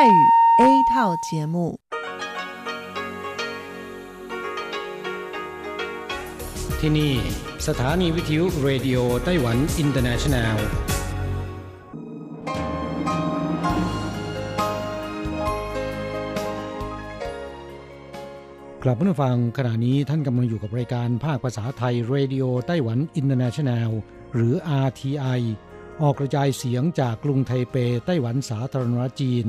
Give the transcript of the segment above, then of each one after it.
泰语 A 套节目ที่นี่สถานีวิทยุเรดิโอไต้หวันอินเตอร์เนชั่นแนลกลับมาฟังขณะนี้ท่านกำลังอยู่กับรายการภาคภาษาไทยเรดิโอไต้หวันอินเตอร์เนชั่นแนลหรือ RTI ออกกระจายเสียงจากกรุงไทเปไต้หวันสาธารณรัฐจีน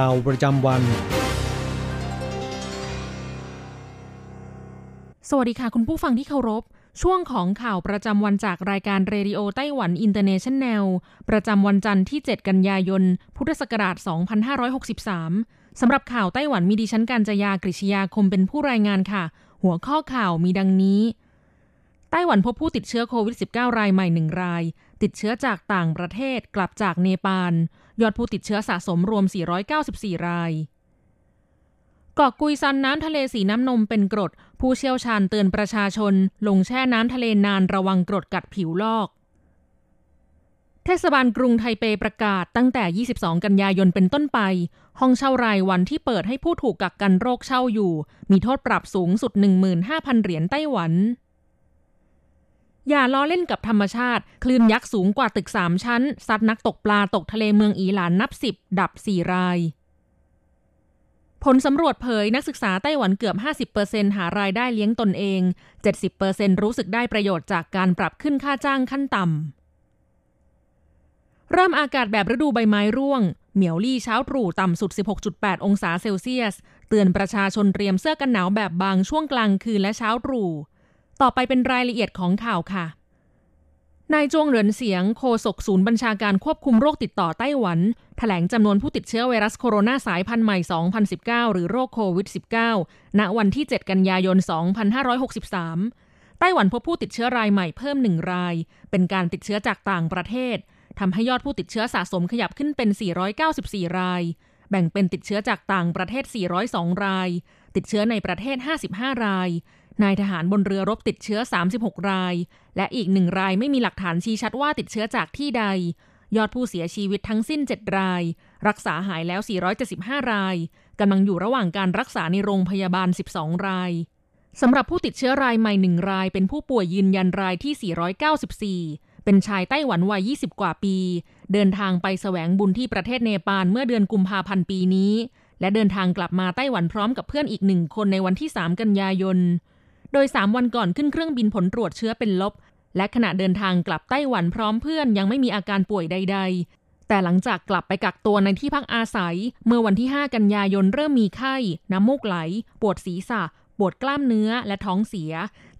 ข่าวประจำวันสวัสดีค่ะคุณผู้ฟังที่เคารพช่วงของข่าวประจำวันจากรายการเรดิโอไต้หวันอินเตอร์เนชั่นแนลประจำวันจันทร์ที่7กันยายนพุทธศักราช2563สำหรับข่าวไต้หวันมีดิฉันกัญจยากฤษยาคมเป็นผู้รายงานค่ะหัวข้อข่าวมีดังนี้ไต้หวันพบผู้ติดเชื้อโควิด -19 รายใหม่1รายติดเชื้อจากต่างประเทศกลับจากเนปาลยอดผู้ติดเชื้อสะสมรวม494รายเกาะกุยซันน้ำทะเลสีน้ำนมเป็นกรดผู้เชี่ยวชาญเตือนประชาชนลงแช่น้ำทะเลนานระวังกรดกัดผิวลอกเทศบาลกรุงไทเปประกาศตั้งแต่22กันยายนเป็นต้นไปห้องเช่ารายวันที่เปิดให้ผู้ถูกกักกันโรคเช่าอยู่มีโทษปรับสูงสุด 15,000 เหรียญไต้หวันอย่าล้อเล่นกับธรรมชาติคลื่นยักษ์สูงกว่าตึก3ชั้นซัดนักตกปลาตกทะเลเมืองอีหลานนับ10ดับ4รายผลสำรวจเผยนักศึกษาไต้หวันเกือบ 50% หารายได้เลี้ยงตนเอง 70% รู้สึกได้ประโยชน์จากการปรับขึ้นค่าจ้างขั้นต่ำเริ่มอากาศแบบฤดูใบไม้ร่วงเหมียวลี่เช้าตรู่ต่ำสุด 16.8 องศาเซลเซียสเตือนประชาชนเตรียมเสื้อกันหนาวแบบบางช่วงกลางคืนและเช้าตรู่ต่อไปเป็นรายละเอียดของข่าวค่ะนายจวงเหรินเสียงโฆษกศูนย์บัญชาการควบคุมโรคติดต่อไต้หวันแถลงจำนวนผู้ติดเชื้อไวรัสโคโรนาสายพันธุ์ใหม่ 2019 หรือโรคโควิด -19 ณ วันที่ 7 กันยายน 2563 ไต้หวันพบผู้ติดเชื้อรายใหม่เพิ่ม 1 รายเป็นการติดเชื้อจากต่างประเทศทำให้ยอดผู้ติดเชื้อสะสมขยับขึ้นเป็น 494 รายแบ่งเป็นติดเชื้อจากต่างประเทศ 402 รายติดเชื้อในประเทศ 55 รายนายทหารบนเรือรบติดเชื้อ36รายและอีก1รายไม่มีหลักฐานชี้ชัดว่าติดเชื้อจากที่ใดยอดผู้เสียชีวิตทั้งสิ้น7รายรักษาหายแล้ว475รายกำลังอยู่ระหว่างการรักษาในโรงพยาบาล12รายสำหรับผู้ติดเชื้อรายใหม่1รายเป็นผู้ป่วยยืนยันรายที่494เป็นชายไต้หวันวัย20กว่าปีเดินทางไปแสวงบุญที่ประเทศเนปาลเมื่อเดือนกุมภาพันธ์ปีนี้และเดินทางกลับมาไต้หวันพร้อมกับเพื่อนอีก1คนในวันที่3กันยายนโดย3วันก่อนขึ้นเครื่องบินผลตรวจเชื้อเป็นลบและขณะเดินทางกลับไต้หวันพร้อมเพื่อนยังไม่มีอาการป่วยใดๆแต่หลังจากกลับไปกักตัวในที่พักอาศัยเมื่อวันที่5กันยายนเริ่มมีไข้น้ำมูกไหลปวดศีรษะปวดกล้ามเนื้อและท้องเสีย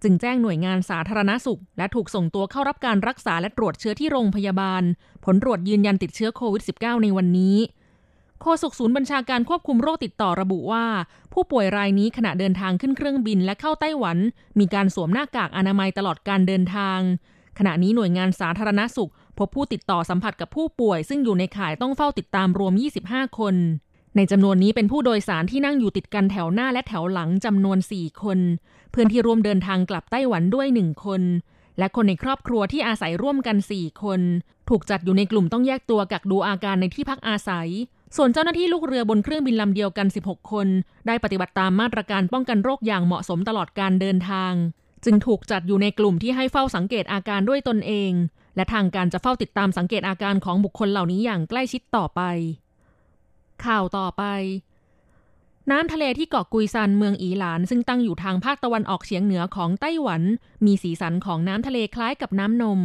จึงแจ้งหน่วยงานสาธารณสุขและถูกส่งตัวเข้ารับการรักษาและตรวจเชื้อที่โรงพยาบาลผลตรวจยืนยันติดเชื้อโควิด -19 ในวันนี้โฆษกศูนย์บัญชาการควบคุมโรคติดต่อระบุว่าผู้ป่วยรายนี้ขณะเดินทางขึ้นเครื่องบินและเข้าไต้หวันมีการสวมหน้ากากอนามัยตลอดการเดินทางขณะนี้หน่วยงานสาธารณสุขพบผู้ติดต่อสัมผัสกับผู้ป่วยซึ่งอยู่ในข่ายต้องเฝ้าติดตามรวม25คนในจำนวนนี้เป็นผู้โดยสารที่นั่งอยู่ติดกันแถวหน้าและแถวหลังจำนวน4คนเพื่อนที่ร่วมเดินทางกลับไต้หวันด้วย1คนและคนในครอบครัวที่อาศัยร่วมกัน4คนถูกจัดอยู่ในกลุ่มต้องแยกตัวกักดูอาการในที่พักอาศัยส่วนเจ้าหน้าที่ลูกเรือบนเครื่องบินลำเดียวกัน16คนได้ปฏิบัติตามมาตรการป้องกันโรคอย่างเหมาะสมตลอดการเดินทางจึงถูกจัดอยู่ในกลุ่มที่ให้เฝ้าสังเกตอาการด้วยตนเองและทางการจะเฝ้าติดตามสังเกตอาการของบุคคลเหล่านี้อย่างใกล้ชิดต่อไปข่าวต่อไปน้ำทะเลที่เกาะกุยซันเมืองอีหลานซึ่งตั้งอยู่ทางภาคตะวันออกเฉียงเหนือของไต้หวันมีสีสันของน้ำทะเลคล้ายกับน้ำนม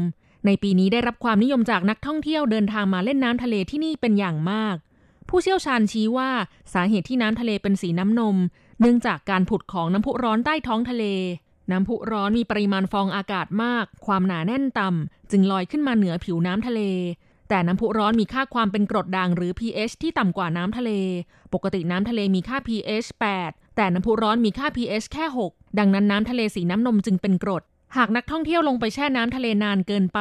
ในปีนี้ได้รับความนิยมจากนักท่องเที่ยวเดินทางมาเล่นน้ำทะเลที่นี่เป็นอย่างมากผู้เชี่ยวชาญชี้ว่าสาเหตุที่น้ำทะเลเป็นสีน้ำนมเนื่องจากการผุดของน้ำพุร้อนใต้ท้องทะเลน้ำพุร้อนมีปริมาณฟองอากาศมากความหนาแน่นต่ำจึงลอยขึ้นมาเหนือผิวน้ำทะเล แต่น้ำพุร้อนมีค่าความเป็นกรดด่างหรือ pH ที่ต่ำกว่าน้ำทะเลปกติน้ำทะเลมีค่า pH 8แต่น้ำพุร้อนมีค่า pH แค่6ดังนั้นน้ำทะเลสีน้ำนมจึงเป็นกรดหากนักท่องเที่ยวลงไปแช่น้ำทะเลนานเกินไป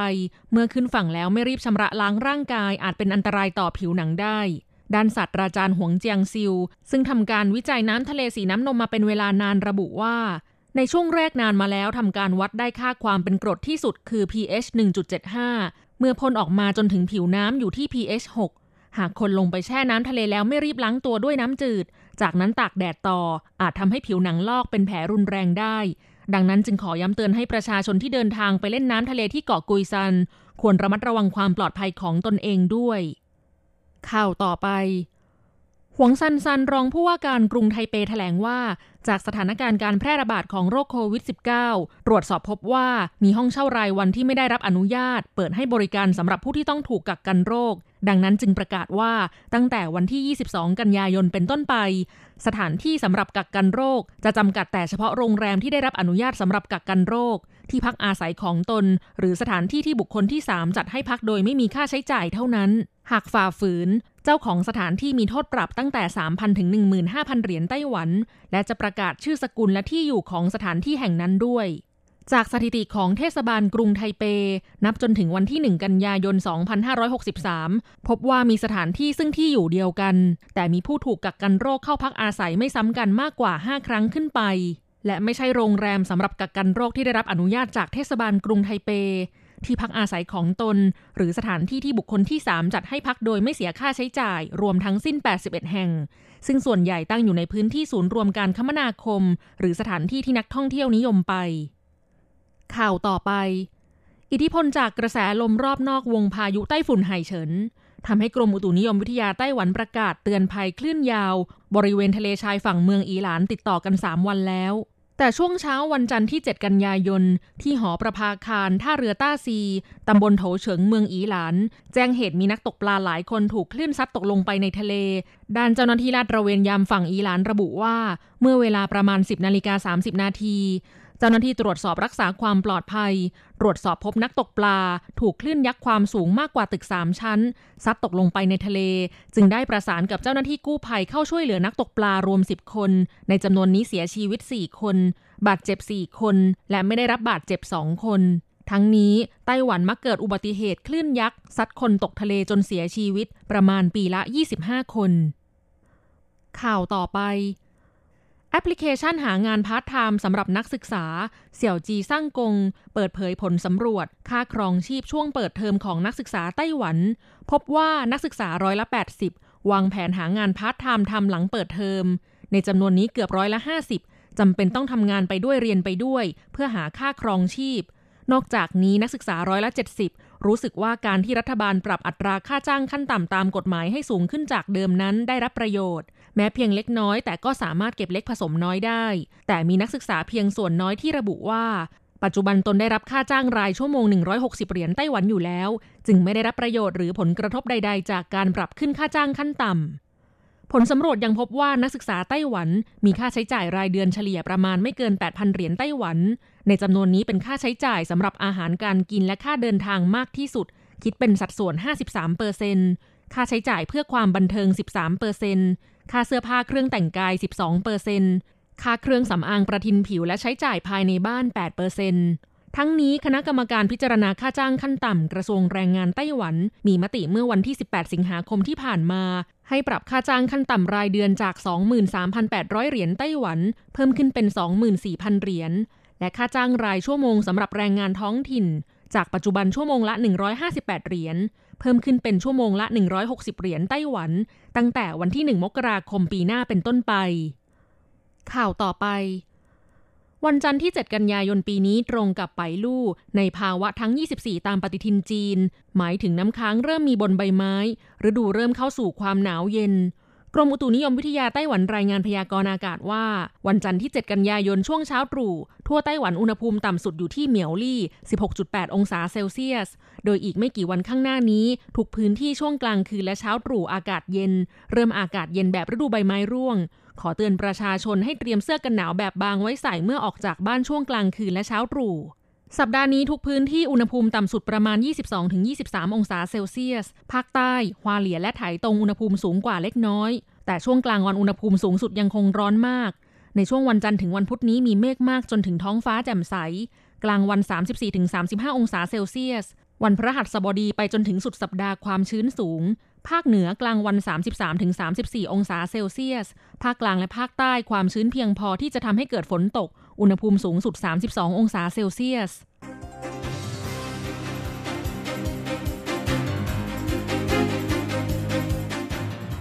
เมื่อขึ้นฝั่งแล้วไม่รีบชำระล้างร่างกายอาจเป็นอันตรายต่อผิวหนังได้ด้านศาสตราจารย์หวงเจียงซิวซึ่งทำการวิจัยน้ำทะเลสีน้ำนมมาเป็นเวลานานระบุว่าในช่วงแรกนานมาแล้วทำการวัดได้ค่าความเป็นกรดที่สุดคือ pH 1.75 เมื่อพ่นออกมาจนถึงผิวน้ำอยู่ที่ pH 6 หากคนลงไปแช่น้ำทะเลแล้วไม่รีบล้างตัวด้วยน้ำจืดจากนั้นตากแดดต่ออาจทำให้ผิวหนังลอกเป็นแผลรุนแรงได้ดังนั้นจึงขอย้ำเตือนให้ประชาชนที่เดินทางไปเล่นน้ำทะเลที่เกาะกุยซันควรระมัดระวังความปลอดภัยของตนเองด้วยข่าวต่อไปหวงซันซันรองผู้ว่าการกรุงไทเปแถลงว่าจากสถานการณ์การแพร่ระบาดของโรคโควิด -19 ตรวจสอบพบว่ามีห้องเช่ารายวันที่ไม่ได้รับอนุญาตเปิดให้บริการสำหรับผู้ที่ต้องถูกกักกันโรคดังนั้นจึงประกาศว่าตั้งแต่วันที่22กันยายนเป็นต้นไปสถานที่สำหรับกักกันโรคจะจำกัดแต่เฉพาะโรงแรมที่ได้รับอนุญาตสำหรับกักกันโรคที่พักอาศัยของตนหรือสถานที่ที่บุคคลที่3จัดให้พักโดยไม่มีค่าใช้จ่ายเท่านั้นหากฝ่าฝืนเจ้าของสถานที่มีโทษปรับตั้งแต่ 3,000 ถึง 15,000 เหรียญไต้หวันและจะประกาศชื่อสกุลและที่อยู่ของสถานที่แห่งนั้นด้วยจากสถิติของเทศบาลกรุงไทเปนับจนถึงวันที่1กันยายน2563พบว่ามีสถานที่ซึ่งที่อยู่เดียวกันแต่มีผู้ถูกกักกันโรคเข้าพักอาศัยไม่ซ้ำกันมากกว่า5ครั้งขึ้นไปและไม่ใช่โรงแรมสำหรับกักกันโรคที่ได้รับอนุญาตจากเทศบาลกรุงไทเปที่พักอาศัยของตนหรือสถานที่ที่บุคคลที่3จัดให้พักโดยไม่เสียค่าใช้จ่ายรวมทั้งสิ้น81แห่งซึ่งส่วนใหญ่ตั้งอยู่ในพื้นที่ศูนย์รวมการคมนาคมหรือสถานที่ที่นักท่องเที่ยวนิยมไปข่าวต่อไปอิทธิพลจากกระแสลมรอบนอกวงพายุไต้ฝุ่นไห่เฉินทำให้กรมอุตุนิยมวิทยาไต้หวันประกาศเตือนภัยคลื่นยาวบริเวณทะเลชายฝั่งเมืองอีหลานติดต่อกัน3วันแล้วแต่ช่วงเช้าวันจันทร์ที่7กันยายนที่หอประภาคารท่าเรือต้าซีตำบลโถเฉิงเมืองอีหลานแจ้งเหตุมีนักตกปลาหลายคนถูกคลื่นซัดตกลงไปในทะเลด้านเจ้าหน้าที่ลาดตระเวนยามฝั่งอีหลานระบุว่าเมื่อเวลาประมาณ 10:30 นาทีเจ้าหน้าที่ตรวจสอบรักษาความปลอดภัยตรวจสอบพบนักตกปลาถูกคลื่นยักษ์ความสูงมากกว่าตึก3ชั้นซัดตกลงไปในทะเลจึงได้ประสานกับเจ้าหน้าที่กู้ภัยเข้าช่วยเหลือนักตกปลารวม10คนในจำนวนนี้เสียชีวิต4คนบาดเจ็บ4คนและไม่ได้รับบาดเจ็บ2คนทั้งนี้ไต้หวันมักเกิดอุบัติเหตุคลื่นยักษ์ซัดคนตกทะเลจนเสียชีวิตประมาณปีละ25คนข่าวต่อไปแอปพลิเคชันหางานพาร์ทไทม์สำหรับนักศึกษาเสี่ยวจีซั่งกงเปิดเผยผลสำรวจค่าครองชีพช่วงเปิดเทอมของนักศึกษาไต้หวันพบว่านักศึกษา80%วางแผนหางานพาร์ทไทม์ทำหลังเปิดเทอมในจำนวนนี้เกือบ50%จำเป็นต้องทำงานไปด้วยเรียนไปด้วยเพื่อหาค่าครองชีพนอกจากนี้นักศึกษา70%รู้สึกว่าการที่รัฐบาลปรับอัตราค่าจ้างขั้นต่ำตามกฎหมายให้สูงขึ้นจากเดิมนั้นได้รับประโยชน์แม้เพียงเล็กน้อยแต่ก็สามารถเก็บเล็กผสมน้อยได้แต่มีนักศึกษาเพียงส่วนน้อยที่ระบุว่าปัจจุบันตนได้รับค่าจ้างรายชั่วโมง160เหรียญไต้หวันอยู่แล้วจึงไม่ได้รับประโยชน์หรือผลกระทบใดๆจากการปรับขึ้นค่าจ้างขั้นต่ำผลสำรวจยังพบว่านักศึกษาไต้หวันมีค่าใช้จ่ายรายเดือนเฉลี่ยประมาณไม่เกิน 8,000 เหรียญไต้หวันในจำนวนนี้เป็นค่าใช้จ่ายสำหรับอาหารการกินและค่าเดินทางมากที่สุดคิดเป็นสัดส่วน 53%ค่าใช้จ่ายเพื่อความบันเทิง 13%ค่าเสื้อผ้าเครื่องแต่งกาย 12%ค่าเครื่องสำอางประทินผิวและใช้จ่ายภายในบ้าน 8%ทั้งนี้คณะกรรมการพิจารณาค่าจ้างขั้นต่ำกระทรวงแรงงานไต้หวันมีมติเมื่อวันที่18สิงหาคมที่ผ่านมาให้ปรับค่าจ้างขั้นต่ำรายเดือนจาก 23,800 เหรียญไต้หวันเพิ่มขึ้นเป็น 24,000 เหรียญและค่าจ้างรายชั่วโมงสำหรับแรงงานท้องถิ่นจากปัจจุบันชั่วโมงละ158เหรียญเพิ่มขึ้นเป็นชั่วโมงละ160เหรียญไต้หวันตั้งแต่วันที่1มกราคมปีหน้าเป็นต้นไปข่าวต่อไปวันจันทร์ที่7กันยายนปีนี้ตรงกับไปลู่ในภาวะทั้ง24ตามปฏิทินจีนหมายถึงน้ำค้างเริ่มมีบนใบไม้ฤดูเริ่มเข้าสู่ความหนาวเย็นกรมอุตุนิยมวิทยาไต้หวันรายงานพยากรณ์อากาศว่าวันจันทร์ที่7กันยายนช่วงเช้าตรู่ทั่วไต้หวันอุณหภูมิต่ำสุดอยู่ที่เหมียวลี่ 16.8 องศาเซลเซียสโดยอีกไม่กี่วันข้างหน้านี้ทุกพื้นที่ช่วงกลางคืนและเช้าตรู่อากาศเย็นเริ่มอากาศเย็นแบบฤดูใบไม้ร่วงขอเตือนประชาชนให้เตรียมเสื้อกันหนาวแบบบางไว้ใส่เมื่อออกจากบ้านช่วงกลางคืนและเช้าตรู่ สัปดาห์นี้ทุกพื้นที่อุณหภูมิต่ำสุดประมาณ 22-23 องศาเซลเซียสภาคใต้ฮวาเหลียและไถตงอุณหภูมิสูงกว่าเล็กน้อยแต่ช่วงกลางวันอุณหภูมิสูงสุดยังคงร้อนมากในช่วงวันจันทร์ถึงวันพุธนี้มีเมฆมากจนถึงท้องฟ้าแจ่มใสกลางวัน 34-35 องศาเซลเซียสวันพฤหัสบดีไปจนถึงสุดสัปดาห์ความชื้นสูงภาคเหนือกลางวัน 33-34 องศาเซลเซียสภาคกลางและภาคใต้ความชื้นเพียงพอที่จะทำให้เกิดฝนตกอุณหภูมิสูงสุด32องศาเซลเซียส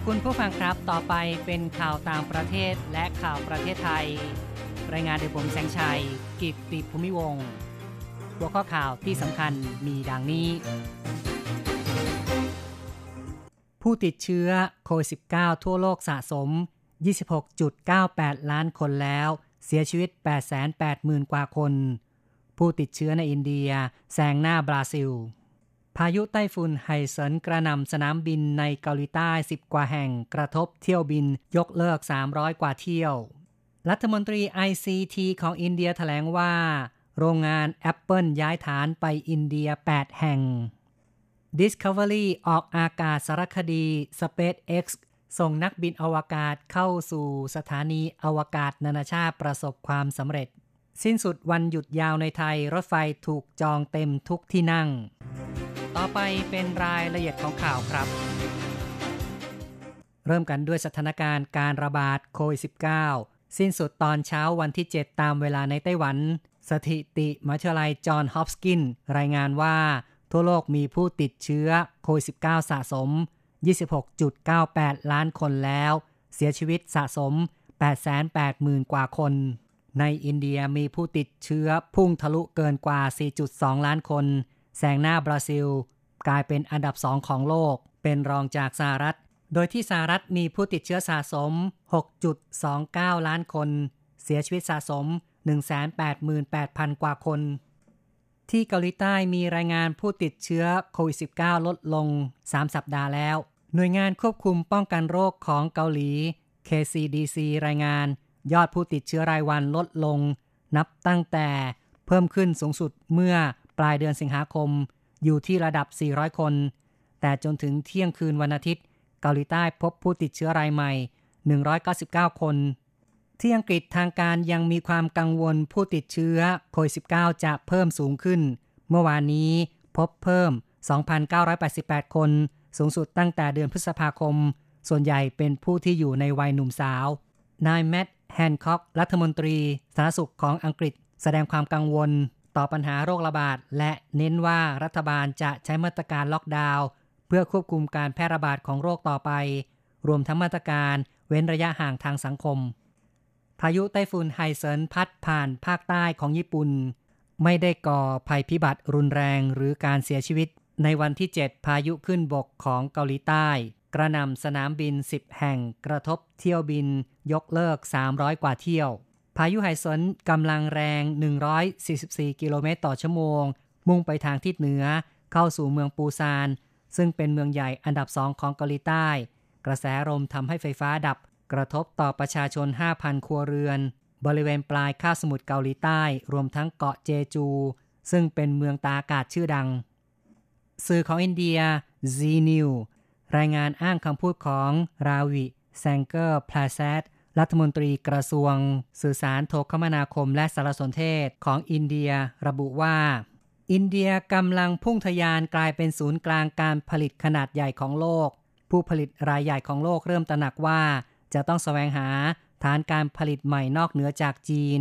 คุณผู้ฟังครับต่อไปเป็นข่าวต่างประเทศและข่าวประเทศไทยรายงานโดยผมแสงชัยกิตติภูมิวงศ์หัวข้อข่าวที่สำคัญมีดังนี้ผู้ติดเชื้อโควิด -19 ทั่วโลกสะสม 26.98 ล้านคนแล้วเสียชีวิต 880,000 กว่าคนผู้ติดเชื้อในอินเดียแซงหน้าบราซิลพายุไต้ฝุ่นไฮเซินกระหน่ำสนามบินในเกาหลีใต้10กว่าแห่งกระทบเที่ยวบินยกเลิก300กว่าเที่ยวรัฐมนตรี ICT ของอินเดียแถลงว่าโรงงาน Apple ย้ายฐานไปอินเดีย8แห่ง Discovery ออกอากาศสารคดี SpaceXส่งนักบินอวกาศเข้าสู่สถานีอวกาศนานาชาติประสบความสำเร็จสิ้นสุดวันหยุดยาวในไทยรถไฟถูกจองเต็มทุกที่นั่งต่อไปเป็นรายละเอียดของข่าวครับเริ่มกันด้วยสถานการณ์การระบาดโควิด -19 สิ้นสุดตอนเช้าวันที่7ตามเวลาในไต้หวันสถิติมหาวิทยาลัยจอห์นฮอปกินส์รายงานว่าทั่วโลกมีผู้ติดเชื้อโควิด -19 สะสม26.98 ล้านคนแล้วเสียชีวิตสะสม 880,000 กว่าคนในอินเดียมีผู้ติดเชื้อพุ่งทะลุเกินกว่า 4.2 ล้านคนแซงหน้าบราซิลกลายเป็นอันดับ 2 ของโลกเป็นรองจากสหรัฐโดยที่สหรัฐมีผู้ติดเชื้อสะสม 6.29 ล้านคนเสียชีวิตสะสม 188,000 กว่าคนที่เกาหลีใต้มีรายงานผู้ติดเชื้อโควิด -19 ลดลง3 สัปดาห์แล้วหน่วยงานควบคุมป้องกันโรคของเกาหลี KCDC รายงานยอดผู้ติดเชื้อรายวันลดลงนับตั้งแต่เพิ่มขึ้นสูงสุดเมื่อปลายเดือนสิงหาคมอยู่ที่ระดับ400คนแต่จนถึงเที่ยงคืนวันอาทิตย์เกาหลีใต้พบผู้ติดเชื้อรายใหม่199คนที่อังกฤษทางการยังมีความกังวลผู้ติดเชื้อโควิด -19 จะเพิ่มสูงขึ้นเมื่อวานนี้พบเพิ่ม 2,988 คนสูงสุดตั้งแต่เดือนพฤษภาคมส่วนใหญ่เป็นผู้ที่อยู่ในวัยหนุ่มสาวนายแมตต์แฮนค็อกรัฐมนตรีสาธารณสุขของอังกฤษแสดงความกังวลต่อปัญหาโรคระบาดและเน้นว่ารัฐบาลจะใช้มาตรการล็อกดาวน์เพื่อควบคุมการแพร่ระบาดของโรคต่อไปรวมทั้งมาตรการเว้นระยะห่างทางสังคมพายุไต้ฝุ่นไฮเซินพัดผ่านภาคใต้ของญี่ปุ่นไม่ได้ก่อภัยพิบัติรุนแรงหรือการเสียชีวิตในวันที่7พายุขึ้นบกของเกาหลีใต้กระหน่ำสนามบิน10แห่งกระทบเที่ยวบินยกเลิก300กว่าเที่ยวพายุไฮเซินกำลังแรง144กิโลเมตรต่อชั่วโมงมุ่งไปทางทิศเหนือเข้าสู่เมืองปูซานซึ่งเป็นเมืองใหญ่อันดับ2ของเกาหลีใต้กระแสลมทำให้ไฟฟ้าดับกระทบต่อประชาชน 5,000 ครัวเรือนบริเวณปลายคาบสมุทรเกาหลีใต้รวมทั้งเกาะเจจูซึ่งเป็นเมืองตาอากาศชื่อดังสื่อของอินเดีย Zee News รายงานอ้างคำพูดของราวิแซงเกอร์พลาแซดรัฐมนตรีกระทรวงสื่อสารโทรคมนาคมและสารสนเทศของอินเดียระบุว่าอินเดียกำลังพุ่งทะยานกลายเป็นศูนย์กลางการผลิตขนาดใหญ่ของโลกผู้ผลิตรายใหญ่ของโลกเริ่มตระหนักว่าจะต้องแสวงหาฐานการผลิตใหม่นอกเหนือจากจีน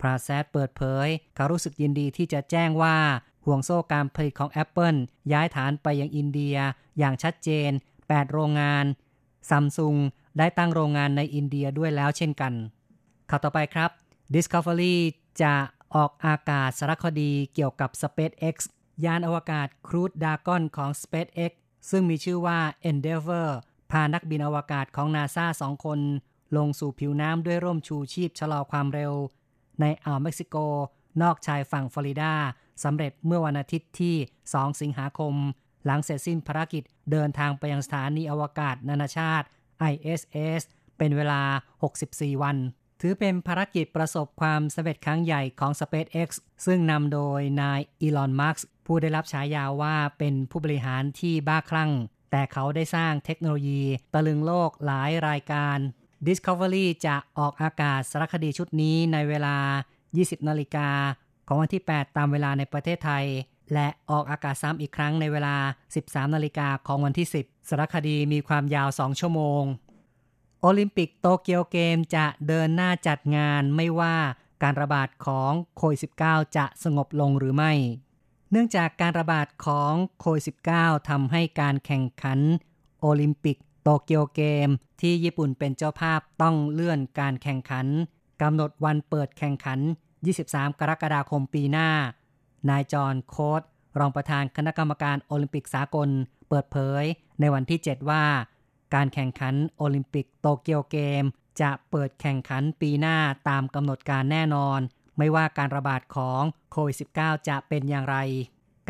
พราแซดเปิดเผยเขารู้สึกยินดีที่จะแจ้งว่าห่วงโซ่การผลิตของ Apple ย้ายฐานไปยังอินเดียอย่างชัดเจน8โรงงาน Samsung ได้ตั้งโรงงานในอินเดียด้วยแล้วเช่นกันข่าวต่อไปครับ Discovery จะออกอากาศสารคดีเกี่ยวกับ SpaceX ยานอวกาศ Crew Dragon ของ SpaceX ซึ่งมีชื่อว่า Endeavourพานักบินอวกาศของ NASA 2 คนลงสู่ผิวน้ำด้วยร่มชูชีพชะลอความเร็วในอ่าวเม็กซิโกนอกชายฝั่งฟลอริดาสำเร็จเมื่อวันอาทิตย์ที่2สิงหาคมหลังเสร็จสิ้นภารกิจเดินทางไปยังสถานีอวกาศนานาชาติ ISS เป็นเวลา64 วัน ถือเป็นภารกิจประสบความสำเร็จครั้งใหญ่ของ SpaceX ซึ่งนำโดยนายอีลอน มัสก์ผู้ได้รับฉายาว่าเป็นผู้บริหารที่บ้าคลั่งแต่เขาได้สร้างเทคโนโลยีตะลึงโลกหลายรายการ Discovery จะออกอากาศสารคดีชุดนี้ในเวลา 20:00 น.ของวันที่ 8 ตามเวลาในประเทศไทยและออกอากาศซ้ำอีกครั้งในเวลา 13:00 น.ของวันที่ 10 สารคดีมีความยาว 2 ชั่วโมงโอลิมปิกโตเกียวเกมจะเดินหน้าจัดงานไม่ว่าการระบาดของโควิด -19 จะสงบลงหรือไม่เนื่องจากการระบาดของโควิด -19 ทำให้การแข่งขันโอลิมปิกโตเกียวเกมที่ญี่ปุ่นเป็นเจ้าภาพต้องเลื่อนการแข่งขันกำหนดวันเปิดแข่งขัน 23 กรกฎาคมปีหน้านายจอห์นโค้ชรองประธานคณะกรรมการโอลิมปิกสากลเปิดเผยในวันที่ 7 ว่าการแข่งขันโอลิมปิกโตเกียวเกมจะเปิดแข่งขันปีหน้าตามกำหนดการแน่นอนไม่ว่าการระบาดของโควิด -19 จะเป็นอย่างไร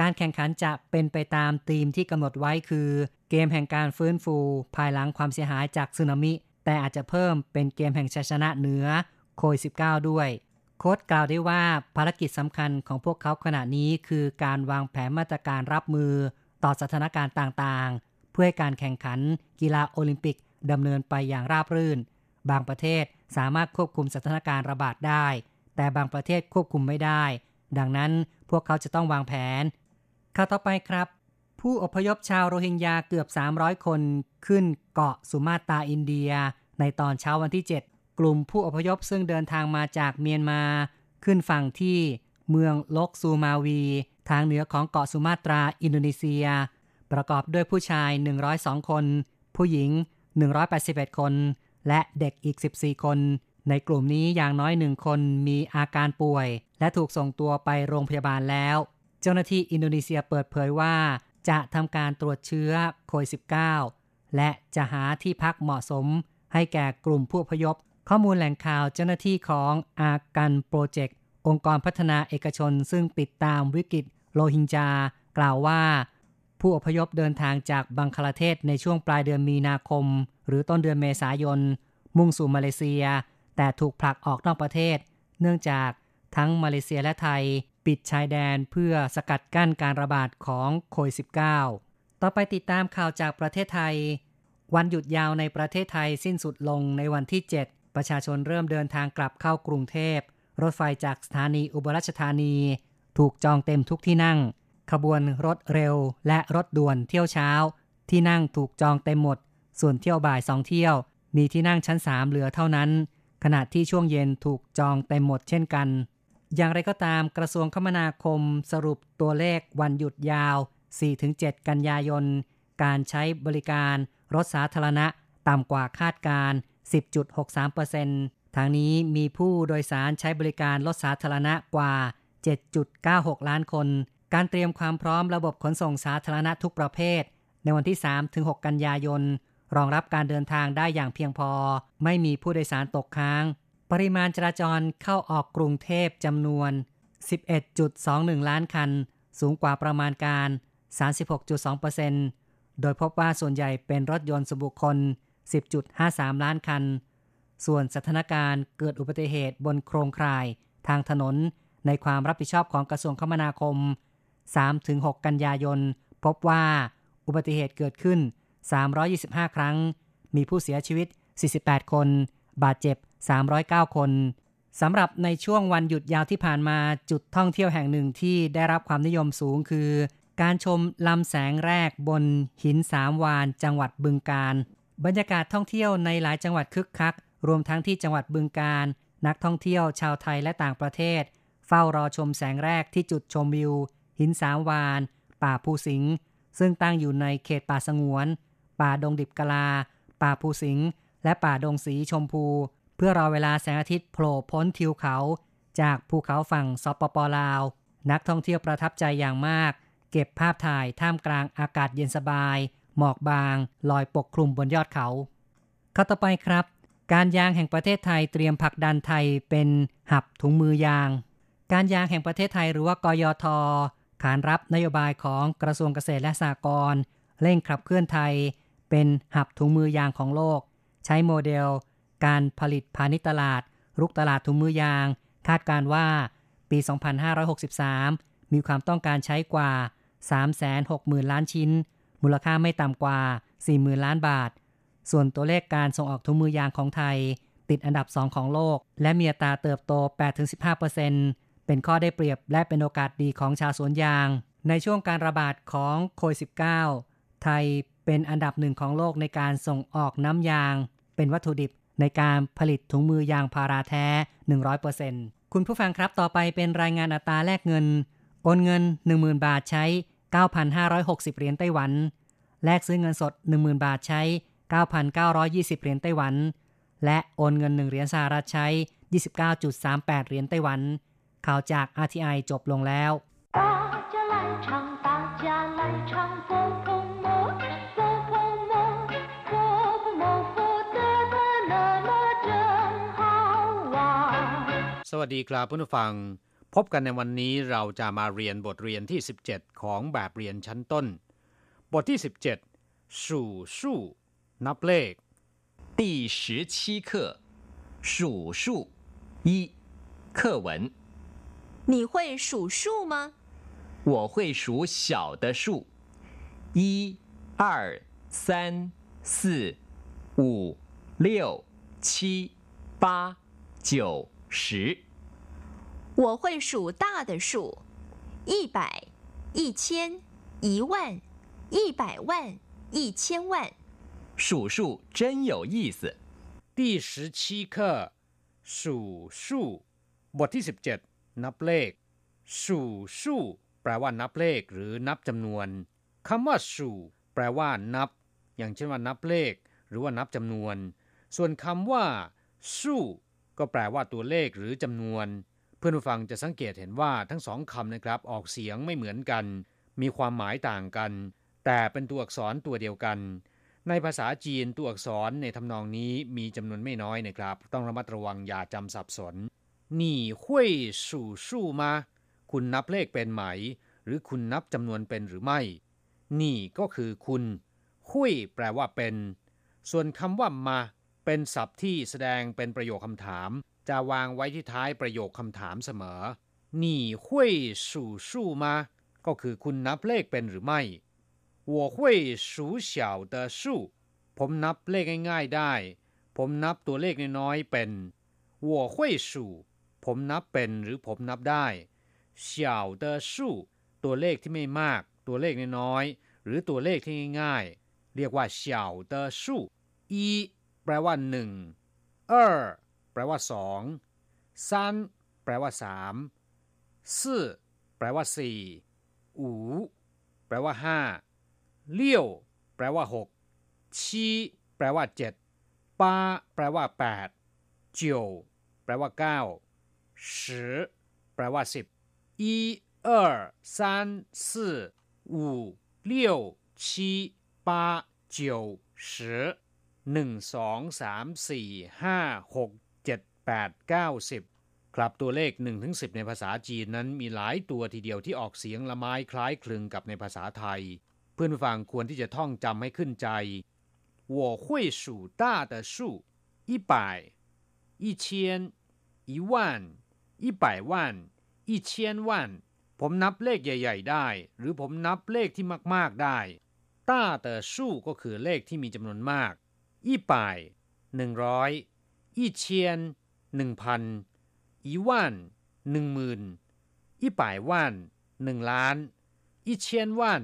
การแข่งขันจะเป็นไปตามธีมที่กำหนดไว้คือเกมแห่งการฟื้นฟูภายหลังความเสียหายจากสึนามิแต่อาจจะเพิ่มเป็นเกมแห่งชัยชนะเหนือโควิด -19 ด้วยโค้ชกล่าวได้ว่าภารกิจสำคัญของพวกเขาขณะนี้คือการวางแผนมาตรการรับมือต่อสถานการณ์ต่างๆเพื่อให้การแข่งขันกีฬาโอลิมปิกดำเนินไปอย่างราบรื่นบางประเทศสามารถควบคุมสถานการณ์ระบาดได้แต่บางประเทศควบคุมไม่ได้ดังนั้นพวกเขาจะต้องวางแผนข่าวต่อไปครับผู้อพยพชาวโรฮิงญาเกือบ300คนขึ้นเกาะสุมาตราอินเดียในตอนเช้าวันที่7กลุ่มผู้อพยพซึ่งเดินทางมาจากเมียนมาขึ้นฝั่งที่เมืองลกซูมาวีทางเหนือของเกาะสุมาตราอินโดนีเซียประกอบด้วยผู้ชาย102คนผู้หญิง181คนและเด็กอีก14คนในกลุ่มนี้อย่างน้อย1คนมีอาการป่วยและถูกส่งตัวไปโรงพยาบาลแล้วเจ้าหน้าที่อินโดนีเซียเปิดเผยว่าจะทำการตรวจเชื้อโควิด -19 และจะหาที่พักเหมาะสมให้แก่กลุ่มผู้อพยพข้อมูลแหล่งข่าวเจ้าหน้าที่ของอากันโปรเจกต์องค์กรพัฒนาเอกชนซึ่งติดตามวิกฤตโรฮิงญากล่าวว่าผู้อพยพเดินทางจากบังคลาเทศในช่วงปลายเดือนมีนาคมหรือต้นเดือนเมษายนมุ่งสู่มาเลเซียแต่ถูกผลักออกนอกประเทศเนื่องจากทั้งมาเลเซียและไทยปิดชายแดนเพื่อสกัดกั้นการระบาดของโควิด -19 ต่อไปติดตามข่าวจากประเทศไทยวันหยุดยาวในประเทศไทยสิ้นสุดลงในวันที่ 7 ประชาชนเริ่มเดินทางกลับเข้ากรุงเทพรถไฟจากสถานีอุบลราชธานีถูกจองเต็มทุกที่นั่งขบวนรถเร็วและรถด่วนเที่ยวเช้าที่นั่งถูกจองเต็มหมดส่วนเที่ยวบ่าย2เที่ยวมีที่นั่งชั้น3เหลือเท่านั้นขณะที่ช่วงเย็นถูกจองเต็มหมดเช่นกันอย่างไรก็ตามกระทรวงคมนาคมสรุปตัวเลขวันหยุดยาว 4-7 กันยายนการใช้บริการรถสาธารณะต่ำกว่าคาดการ 10.63% ทางนี้มีผู้โดยสารใช้บริการรถสาธารณะกว่า 7.96 ล้านคนการเตรียมความพร้อมระบบขนส่งสาธารณะทุกประเภทในวันที่ 3-6 กันยายนรองรับการเดินทางได้อย่างเพียงพอไม่มีผู้โดยสารตกค้างปริมาณจราจรเข้าออกกรุงเทพจำนวน 11.21 ล้านคันสูงกว่าประมาณการ 36.2% โดยพบว่าส่วนใหญ่เป็นรถยนต์ส่วนบุคคล 10.53 ล้านคันส่วนสถานการณ์เกิดอุบัติเหตุบนโครงข่ายทางถนนในความรับผิดชอบของกระทรวงคมนาคม3-6 กันยายนพบว่าอุบัติเหตุเกิดขึ้น325ครั้งมีผู้เสียชีวิต48คนบาดเจ็บ309คนสำหรับในช่วงวันหยุดยาวที่ผ่านมาจุดท่องเที่ยวแห่งหนึ่งที่ได้รับความนิยมสูงคือการชมลำแสงแรกบนหินสามวานจังหวัดบึงกาฬบรรยากาศท่องเที่ยวในหลายจังหวัดคึกคักรวมทั้งที่จังหวัดบึงกาฬนักท่องเที่ยวชาวไทยและต่างประเทศเฝ้ารอชมแสงแรกที่จุดชมวิวหินสามวานป่าภูสิงห์ซึ่งตั้งอยู่ในเขตป่าสงวนป่าดงดิบกะลาป่าภูสิงห์และป่าดงสีชมพูเพื่อรอเวลาแสงอาทิตย์โผล่พ้นทิวเขาจากภูเขาฝั่งสปป.ลาวนักท่องเที่ยวประทับใจอย่างมากเก็บภาพถ่ายท่ามกลางอากาศเย็นสบายหมอกบางลอยปกคลุมบนยอดเขาข้อต่อไปครับการยางแห่งประเทศไทยเตรียมผลักดันไทยเป็นหับถุงมือยางการยางแห่งประเทศไทยหรือว่ากยท.ขานรับนโยบายของกระทรวงเกษตรและสหกรณ์เร่งขับเคลื่อนไทยเป็นหับถุงมือยางของโลกใช้โมเดลการผลิตพาณิชย์ตลาด รุกตลาดถุงมือยางคาดการว่าปี2563มีความต้องการใช้กว่า 360,000 ล้านชิ้นมูลค่าไม่ต่ำกว่า 40,000 ล้านบาทส่วนตัวเลขการส่งออกถุงมือยางของไทยติดอันดับ 2 ของโลกและมีอัตราเติบโต 8-15% เป็นข้อได้เปรียบและเป็นโอกาสดีของชาวสวนยางในช่วงการระบาดของโควิด -19 ไทยเป็นอันดับ 1 ของโลกในการส่งออกน้ำยางเป็นวัตถุดิบในการผลิตถุงมือยางพาราแท้ 100% คุณผู้ฟังครับต่อไปเป็นรายงานอัตราแลกเงินโอนเงิน 10,000 บาทใช้ 9,560 เหรียญไต้หวันแลกซื้อเงินสด 10,000 บาทใช้ 9,920 เหรียญไต้หวันและโอนเงิน1เหรียญสหรัฐใช้ 29.38 เหรียญไต้หวันข่าวจาก RTI จบลงแล้วสวัสดีครับผู้ฟังพบกันในวันนี้เราจะมาเรียนบทเรียนที่17ของแบบเรียนชั้นต้นบทที่17สู่สู่นับเลข第17课数数一课文你会数数吗我会数小的数一二三四五六七八九十我会数大的数一百一千一万一百万一千万数数真有意思第17课数数บทที่17นับเลข数数แปลว่านับเลขหรือนับจำนวนคำว่า数แปลว่านับอย่างเช่นว่านับเลขหรือว่านับจำนวนส่วนคำว่าสูก็แปลว่าตัวเลขหรือจำนวนเพื่อนผู้ฟังจะสังเกตเห็นว่าทั้งสองคำนะครับออกเสียงไม่เหมือนกันมีความหมายต่างกันแต่เป็นตัวอักษรตัวเดียวกันในภาษาจีนตัวอักษรในทำนองนี้มีจำนวนไม่น้อยนะครับต้องระมัดระวังอย่าจำสับสนหนี่ห้วยสู่สู้มาคุณนับเลขเป็นไหมหรือคุณนับจำนวนเป็นหรือไม่หนี่ก็คือคุณห้วยแปลว่าเป็นส่วนคำว่ามาเป็นศัพท์ที่แสดงเป็นประโยคคำถามจะวางไว้ที่ท้ายประโยคคำถามเสมอหนี่ห้วยสู่สู้มาก็คือคุณนับเลขเป็นหรือไม่我会数小的数ผมนับเลขง่ายๆได้ผมนับตัวเลขน้อยๆเป็น我会数ผมนับเป็นหรือผมนับได้小的数ตัวเลขที่ไม่มากตัวเลขน้อยๆหรือตัวเลขที่ง่ายๆเรียกว่า小的数一แปลว่า1 2แปลว่า2 3แปลว่า3 4แปลว่า4 5แปลว่า5 6แปลว่า6 7แปลว่า7 8แปลว่า8 9แปลว่า9 10แปลว่า10 1 2 3 4 5 6 7 8 9 101 2 3 4 5 6 7 8 9 10ครับตัวเลข1ถึง10ในภาษาจีนนั้นมีหลายตัวทีเดียวที่ออกเสียงละไม้คล้ายคลึงกับในภาษาไทยเพื่อนผู้ฟังควรที่จะท่องจำให้ขึ้นใจ我会数大的数一百一千一万一百万一千万ผมนับเลขใหญ่ๆได้หรือผมนับเลขที่มากๆได้ต้าเตอสู้ก็คือเลขที่มีจำนวนมากอีป่าย100อีเชียน 1,000 อีว่าน 10,000 อีป่ายว่าน1ล้านอีเชียนว่าน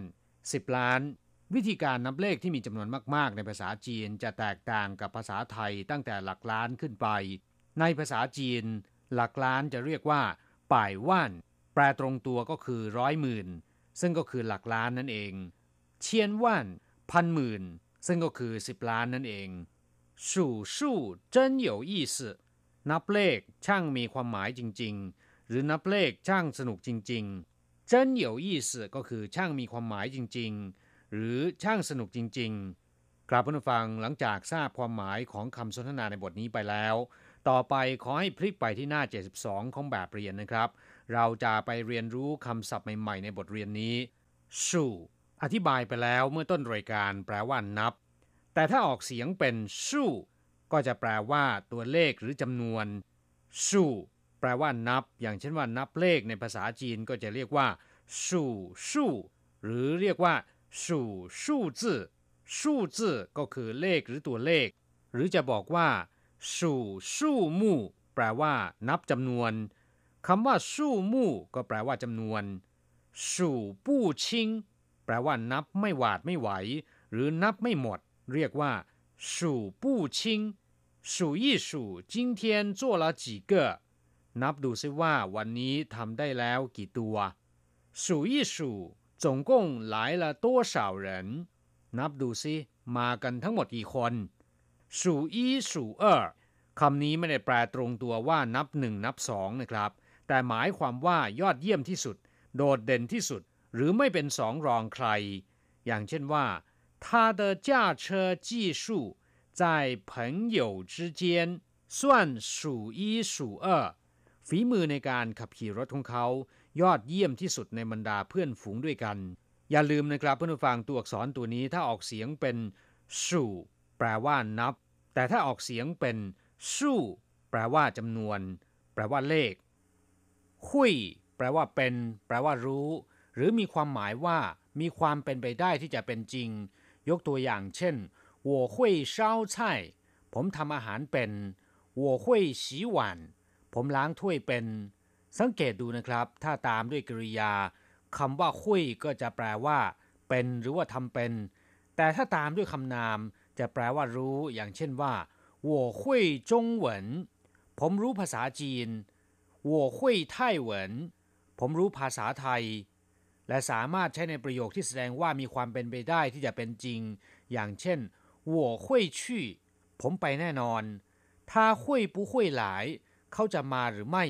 10ล้านวิธีการนับเลขที่มีจำนวนมากๆในภาษาจีนจะแตกต่างกับภาษาไทยตั้งแต่หลักล้านขึ้นไปในภาษาจีนหลักล้านจะเรียกว่าป่ายว่านแปลตรงตัวก็คือร้อยหมื่นซึ่งก็คือหลักล้านนั่นเองเชียนว่านพันหมื่นซึ่งก็คือ10ล้านนั่นเองสูสู่เจิ้นเหยวอี้สึนับเลขช่างมีความหมายจริงๆหรือนับเลขช่างสนุกจริงๆเจิ้นเหยวอี้สึก็คือช่างมีความหมายจริงๆหรือช่างสนุกจริงๆครับผู้ฟังหลังจากทราบความหมายของคำสนทนาในบทนี้ไปแล้วต่อไปขอให้พลิกไปที่หน้า72ของแบบเรียนนะครับเราจะไปเรียนรู้คำศัพท์ใหม่ๆในบทเรียนนี้สู่อธิบายไปแล้วเมื่อต้นรายการแปลว่านับแต่ถ้าออกเสียงเป็นสู้ก็จะแปลว่าตัวเลขหรือจำนวน สู่แปลว่านับอย่างเช่นว่านับเลขในภาษาจีนก็จะเรียกว่าสู่สู่หรือเรียกว่าสู่สู่จื่อสู่จื่อก็คือเลขหรือตัวเลขหรือจะบอกว่าสู่สู่มู่แปลว่านับจำนวนคำว่าสู่มู่ก็แปลว่าจำนวนสู่ปู้ชิงแปลว่านับไม่หวาดไม่ไหวหรือนับไม่หมดเรียกว่าสู่ปู้ชิงสู่ยี่สู่จิงเทียนจั่วละจีเก้อนับดูซิว่าวันนี้ทำได้แล้วกี่ตัวสู่ยี่สู่จงกงหลายละตัวสาวเหรินนับดูซิมากันทั้งหมดกี่คนสู่ยี่สู่เอ้อคำนี้ไม่ได้แปลตรงตัวว่านับหนึ่งนับสองนะครับแต่หมายความว่ายอดเยี่ยมที่สุดโดดเด่นที่สุดหรือไม่เป็นสองรองใครอย่างเช่นว่า他的驾车技术在朋友之间算数一数二ฝีมือในการขับขี่รถของเขายอดเยี่ยมที่สุดในบรรดาเพื่อนฝูงด้วยกันอย่าลืมนะครับเพื่อนผู้ฟังตัวอักษรตัวนี้ถ้าออกเสียงเป็นสู่แปลว่านับแต่ถ้าออกเสียงเป็นสู่แปลว่าจำนวนแปลว่าเลขคุยแปลว่าเป็นแปลว่ารู้หรือมีความหมายว่ามีความเป็นไปได้ที่จะเป็นจริงยกตัวอย่างเช่น我会烧菜ผมทำอาหารเป็น我会洗碗ผมล้างถ้วยเป็นสังเกตดูนะครับถ้าตามด้วยกริยาคำว่าคุยก็จะแปลว่าเป็นหรือว่าทำเป็นแต่ถ้าตามด้วยคำนามจะแปลว่ารู้อย่างเช่นว่า我会中文ผมรู้ภาษาจีน我会泰文ผมรู้ภาษาไทยและสามารถใช้ในประโยคที่แสดงว่ามีความเป็นไปได้ที่จะเป็นจริงอย่างเช่น我会去ผมไปแน่นอน他会不会来เขาจะมาหรือไม่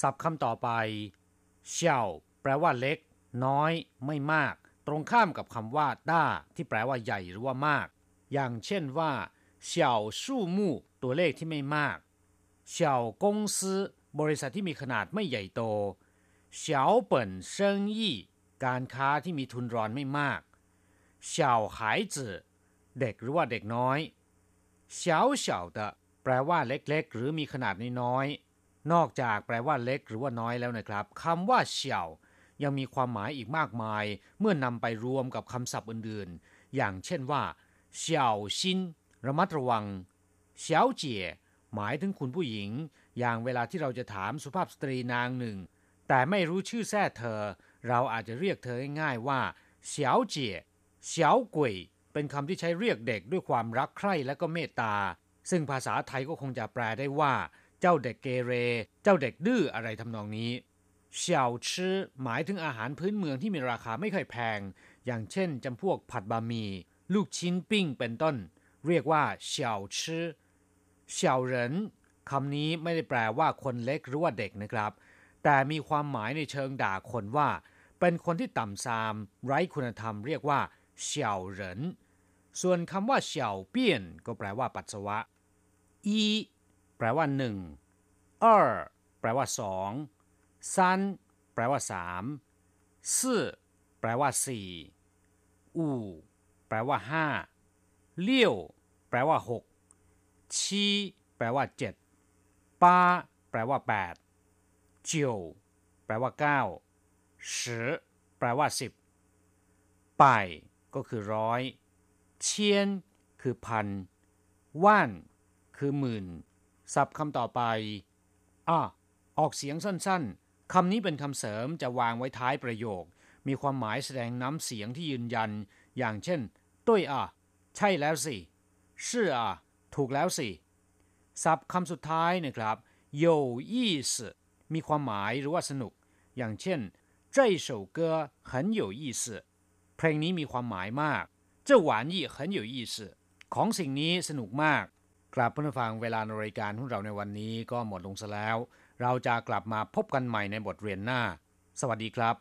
ศัพท์คำต่อไปเสี่ยวแปลว่าเล็กน้อยไม่มากตรงข้ามกับคำว่าด้าที่แปลว่าใหญ่หรือว่ามากอย่างเช่นว่าเสี่ยวสู่มู่ตัวเลขที่ไม่มากเสี่ยวกงซื้อบริษัทที่มีขนาดไม่ใหญ่โตเสี่ยวเปิ่นเซิงยี่การค้าที่มีทุนรอนไม่มากเสี่ยวหายจื่อเด็กหรือว่าเด็กน้อยเสี่ยวเสี่ยวเตะแปลว่าเล็กๆหรือมีขนาดน้อยๆนอกจากแปลว่าเล็กหรือว่าน้อยแล้วนะครับคำว่าเสี่ยวยังมีความหมายอีกมากมายเมื่อนำไปรวมกับคำศัพท์อื่นๆอย่างเช่นว่าเสี่ยวชินระมัดระวังเสี่ยวเจี๋ยหมายถึงคุณผู้หญิงอย่างเวลาที่เราจะถามสุภาพสตรีนางหนึ่งแต่ไม่รู้ชื่อแท้เธอเราอาจจะเรียกเธอง่ายๆว่าเสี่ยวเจี๋ยเสี่ยวกุ่ยเป็นคำที่ใช้เรียกเด็กด้วยความรักใคร่และก็เมตตาซึ่งภาษาไทยก็คงจะแปลได้ว่าเจ้าเด็กเกเรเจ้าเด็กดื้ออะไรทำนองนี้เสี่ยวชื่อหมายถึงอาหารพื้นเมืองที่มีราคาไม่ค่อยแพงอย่างเช่นจำพวกผัดบะหมี่ลูกชิ้นปิ้งเป็นต้นเรียกว่าเสี่ยวชื่อเสี่ยวเหรินคำนี้ไม่ได้แปลว่าคนเล็กหรือว่าเด็กนะครับแต่มีความหมายในเชิงด่าคนว่าเป็นคนที่ต่ำทรามไร้คุณธรรมเรียกว่าเสี่ยวเหรินส่วนคำว่าเสี่ยวเปี้ยนก็แปลว่าปัสสาวะอีแปลว่าหนึ่งอ้อแปลว่าสองซันแปลว่าสามซื่อแปลว่าสี่อู่แปลว่าห้าเลี่ยวแปลว่าหกชีแปลว่าเจ็ดป้าแปลว่าแปดเจียวแปลว่าเก้าสิบแปลว่าสิบไปก็คือร้อยเชียนคือพันว่านคือหมื่นศัพท์คำต่อไปออกเสียงสั้นๆคำนี้เป็นคำเสริมจะวางไว้ท้ายประโยคมีความหมายแสดงน้ำเสียงที่ยืนยันอย่างเช่นตุ้ยใช่แล้วสิชื่อถูกแล้วสิศัพท์คำสุดท้ายนะครับโยยี่สิมีความหมายหรือว่าสนุกอย่างเช่น这首歌很有意思เพลงนี้มีความหมายมากเจ้าหวานยี่เขินอยู่ยี่สิของสิ่งนี้สนุกมากกลับเพื่อนฟังเวลาในรายการของเราในวันนี้ก็หมดลงซะแล้วเราจะกลับมาพบกันใหม่ในบทเรียนหน้าสวัสดีครับ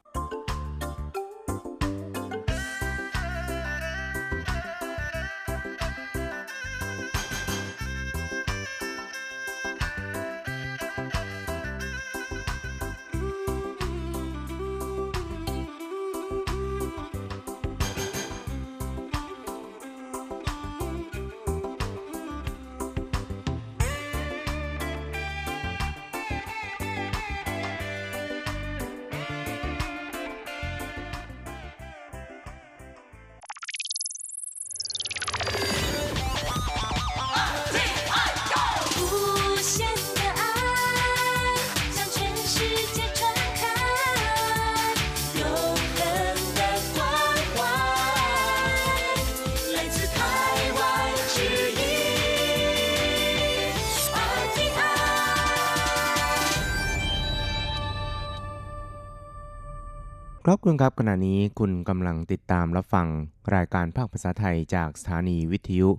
ครับคุณครับขณะนี้คุณกำลังติดตามรับฟังรายการภาคภาษาไทยจากสถานีวิทยุ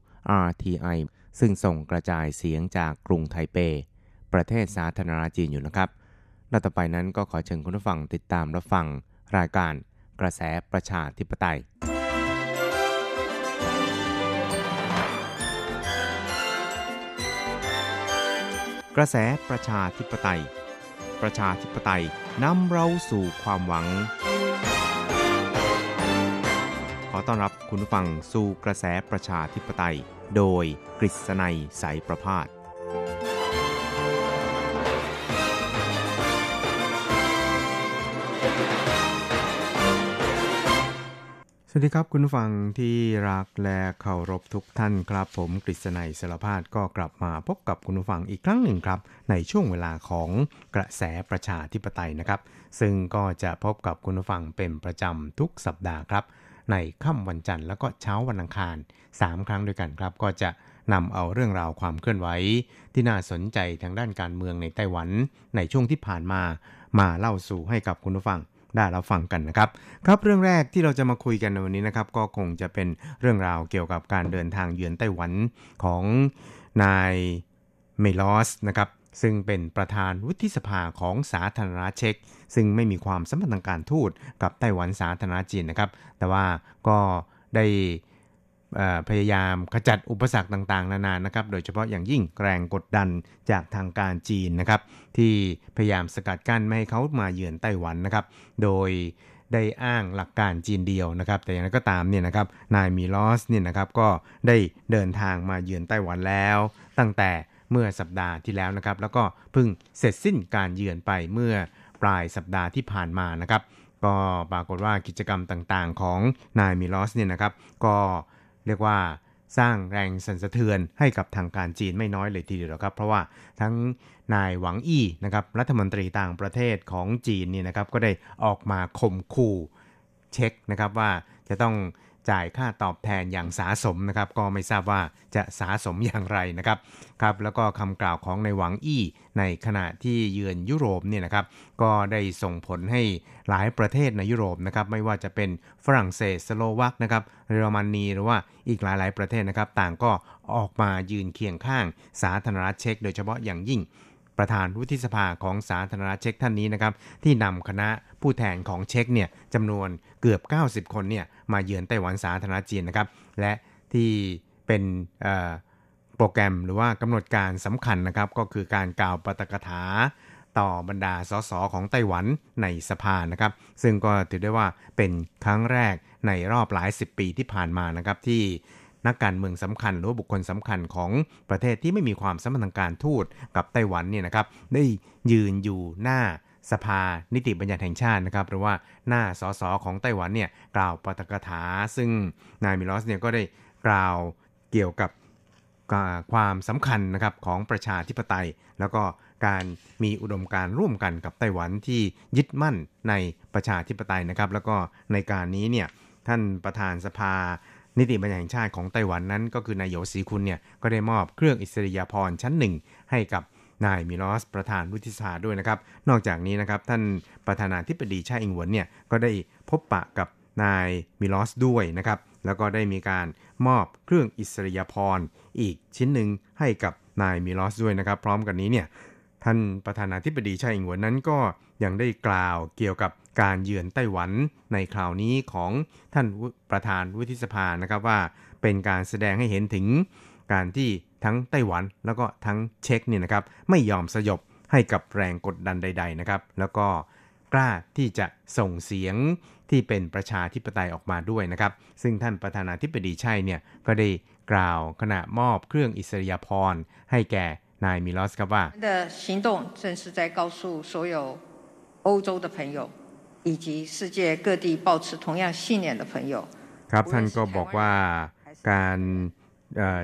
RTI ซึ่งส่งกระจายเสียงจากกรุงไทเปประเทศสาธารณรัฐจีนอยู่นะครับและต่อไปนั้นก็ขอเชิญคุณผู้ฟังติดตามรับฟังรายการกระแสประชาธิปไตยกระแสประชาธิปไตยประชาธิปไตยนำเราสู่ความหวังขอต้อนรับคุณผู้ฟังสู่กระแสประชาธิปไตยโดยกฤษณัยสายประภาสสวัสดีครับคุณผู้ฟังที่รักและเคารพทุกท่านครับผมกฤษณัยสารภาพก็กลับมาพบกับคุณผู้ฟังอีกครั้งหนึ่งครับในช่วงเวลาของกระแสประชาธิปไตยนะครับซึ่งก็จะพบกับคุณผู้ฟังเป็นประจำทุกสัปดาห์ครับในค่ำวันจันทร์แล้วก็เช้าวันอังคาร3ครั้งด้วยกันครับก็จะนำเอาเรื่องราวความเคลื่อนไหวที่น่าสนใจทางด้านการเมืองในไต้หวันในช่วงที่ผ่านมามาเล่าสู่ให้กับคุณผู้ฟังได้รับฟังกันนะครับครับเรื่องแรกที่เราจะมาคุยกันในวันนี้นะครับก็คงจะเป็นเรื่องราวเกี่ยวกับการเดินทางเยือนไต้หวันของนายเมลอสนะครับซึ่งเป็นประธานวุฒิสภาของสาธารณรัฐเช็กซึ่งไม่มีความสัมพันธ์ทางการทูตกับไต้หวันสาธารณรัฐจีนนะครับแต่ว่าก็ได้พยายามขจัดอุปสรรคต่างๆนานานะครับโดยเฉพาะอย่างยิ่งแรงกดดันจากทางการจีนนะครับที่พยายามสกัดกั้นไม่ให้เขามาเยือนไต้หวันนะครับโดยได้อ้างหลักการจีนเดียวนะครับแต่อย่างไรก็ตามเนี่ยนะครับนายมิลอสเนี่ยนะครับก็ได้เดินทางมาเยือนไต้หวันแล้วตั้งแต่เมื่อสัปดาห์ที่แล้วนะครับแล้วก็เพิ่งเสร็จสิ้นการเยือนไปเมื่อปลายสัปดาห์ที่ผ่านมานะครับก็ปรากฏว่ากิจกรรมต่างๆของนายมิลอสเนี่ยนะครับก็เรียกว่าสร้างแรงสั่นสะเทือนให้กับทางการจีนไม่น้อยเลยทีเดียวครับเพราะว่าทั้งนายหวังอี้นะครับรัฐมนตรีต่างประเทศของจีนนี่นะครับก็ได้ออกมาข่มขู่เช็คนะครับว่าจะต้องจ่ายค่าตอบแทนอย่างสาสมนะครับก็ไม่ทราบว่าจะสาสมอย่างไรนะครับครับแล้วก็คำกล่าวของนายหวังอี้ในขณะที่เยือนยุโรปเนี่ยนะครับก็ได้ส่งผลให้หลายประเทศในยุโรปนะครับไม่ว่าจะเป็นฝรั่งเศสสโลวักนะครับเยอรมนีหรือว่าอีกหลายๆประเทศนะครับต่างก็ออกมายืนเคียงข้างสาธารณรัฐเช็กโดยเฉพาะอย่างยิ่งประธานวุฒิสภาของสาธารณรัฐเช็กท่านนี้นะครับที่นำคณะผู้แทนของเช็กเนี่ยจำนวนเกือบ90 คนเนี่ยมาเยือนไต้หวันสาธารณรัฐจีนนะครับและที่เป็นโปรแกรมหรือว่ากำหนดการสำคัญนะครับก็คือการกล่าวปาฐกถาต่อบรรดาสสของไต้หวันในสภานะครับซึ่งก็ถือได้ว่าเป็นครั้งแรกในรอบหลาย10 ปีที่ผ่านมานะครับที่นักการเมืองสำคัญหรือบุคคลสำคัญของประเทศที่ไม่มีความสัมพันธ์ทางการทูตกับไต้หวันเนี่ยนะครับได้ยืนอยู่หน้าสภานิติบัญญัติแห่งชาตินะครับหรือว่าหน้าสสของไต้หวันเนี่ยกล่าวปาฐกถาซึ่งนายมิลอสเนี่ยก็ได้กล่าวเกี่ยวกับความสำคัญนะครับของประชาธิปไตยแล้วก็การมีอุดมการร่วมกันกับไต้หวันที่ยึดมั่นในประชาธิปไตยนะครับแล้วก็ในการนี้เนี่ยท่านประธานสภานิติบัญญัติแห่งชาติของไต้หวันนั้นก็คือนายโหยสีคุณเนี่ยก็ได้มอบเครื่องอิสริยาภรณ์ชั้นหนึ่งให้กับนายมิลอสประธานวุฒิสภาด้วยนะครับนอกจากนี้นะครับท่านประธานาธิบดีไช่อิงหวนเนี่ยก็ได้พบปะกับนายมิลอสด้วยนะครับแล้วก็ได้มีการมอบเครื่องอิสริยาภรณ์อีกชิ้นหนึ่งให้กับนายมิลอสด้วยนะครับพร้อมกันนี้เนี่ยท่านประธานาธิบดีไช่อิงหวนนั้นก็ยังได้กล่าวเกี่ยวกับการเยือนไต้หวันในคราวนี้ของท่านประธานวุฒิสภานะครับว่าเป็นการแสดงให้เห็นถึงการที่ทั้งไต้หวันแล้วก็ทั้งเช็กเนี่ยนะครับไม่ยอมสยบให้กับแรงกดดันใดๆนะครับแล้วก็กล้าที่จะส่งเสียงที่เป็นประชาธิปไตยออกมาด้วยนะครับซึ่งท่านประธานาธิบดีไช่เนี่ยก็ได้กล่าวขณะมอบเครื่องอิสริยาภรณ์ให้แก่นายมิลอสครับว่าครับท่านก็บอกว่าการ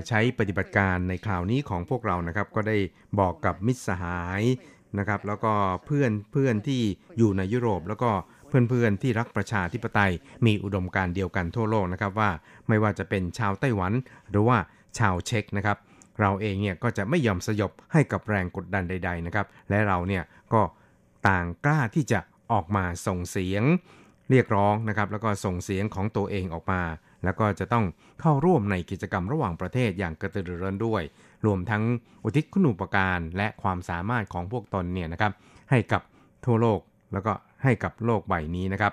ใช้ปฏิบัติการในคราวนี้ของพวกเรานะครับก็ได้บอกกับมิตรสหายนะครับแล้วก็เพื่อนที่อยู่ในยุโรปแล้วก็เพื่อนๆที่รักประชาธิปไตยมีอุดมการณ์เดียวกันทั่วโลกนะครับว่าไม่ว่าจะเป็นชาวไต้หวันหรือว่าชาวเช็กนะครับเราเองเนี่ยก็จะไม่ยอมสยบให้กับแรงกดดันใดๆนะครับและเราเนี่ยก็ต่างกล้าที่จะออกมาส่งเสียง เรียกร้องนะครับแล้วก็ส่งเสียงของตัวเองออกมาแล้วก็จะต้องเข้าร่วมในกิจกรรมระหว่างประเทศอย่างกระตือรือร้นด้วยรวมทั้งอุทิศคุณูปการและความสามารถของพวกตนเนี่ยนะครับให้กับทั่วโลกแล้วก็ให้กับโลกใบนี้นะครับ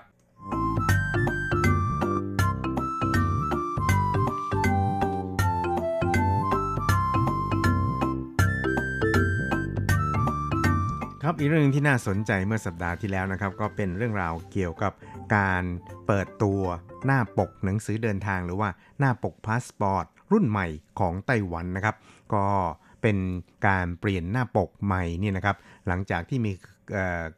ครับอีกเรื่องนึงที่น่าสนใจเมื่อสัปดาห์ที่แล้วนะครับก็เป็นเรื่องราวเกี่ยวกับการเปิดตัวหน้าปกหนังสือเดินทางหรือว่าหน้าปกพาสปอร์ตรุ่นใหม่ของไต้หวันนะครับก็เป็นการเปลี่ยนหน้าปกใหม่นี่นะครับหลังจากที่มี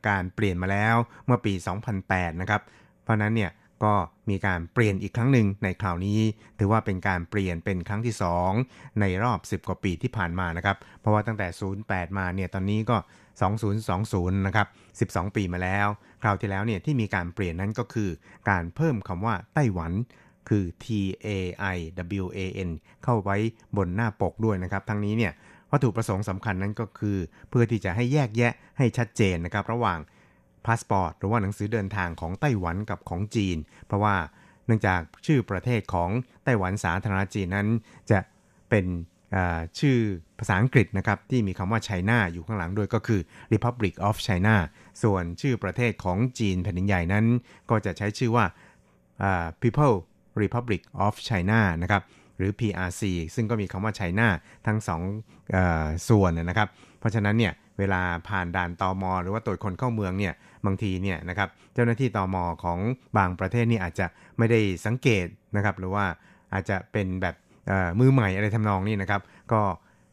การเปลี่ยนมาแล้วเมื่อปี 2008 นะครับเพราะนั้นเนี่ยก็มีการเปลี่ยนอีกครั้งหนึ่งในคราวนี้ถือว่าเป็นการเปลี่ยนเป็นครั้งที่2ในรอบ10กว่าปีที่ผ่านมานะครับเพราะว่าตั้งแต่08มาเนี่ยตอนนี้ก็2020นะครับ12ปีมาแล้วคราวที่แล้วเนี่ยที่มีการเปลี่ยนนั้นก็คือการเพิ่มคำว่าไต้หวันคือ TAIWAN เข้าไว้บนหน้าปกด้วยนะครับทั้งนี้เนี่ยวัตถุประสงค์สำคัญนั้นก็คือเพื่อที่จะให้แยกแยะให้ชัดเจนนะครับระหว่างพาสปอร์ตหรือว่าหนังสือเดินทางของไต้หวันกับของจีนเพราะว่าเนื่องจากชื่อประเทศของไต้หวันสาธารณรัฐจีนนั้นจะเป็นชื่อภาษาอังกฤษนะครับที่มีคำว่า China อยู่ข้างหลังด้วยก็คือ Republic of China ส่วนชื่อประเทศของจีนแผ่นดินใหญ่นั้นก็จะใช้ชื่อว่าPeople Republic of China นะครับหรือ PRC ซึ่งก็มีคำว่า China ทั้ง2ส่วนนะครับเพราะฉะนั้นเนี่ยเวลาผ่านด่านตม.หรือว่าตรวจคนเข้าเมืองเนี่ยบางทีเนี่ยนะครับเจ้าหน้าที่ตม.ของบางประเทศนี่อาจจะไม่ได้สังเกตนะครับหรือว่าอาจจะเป็นแบบมือใหม่อะไรทำนองนี้นะครับก็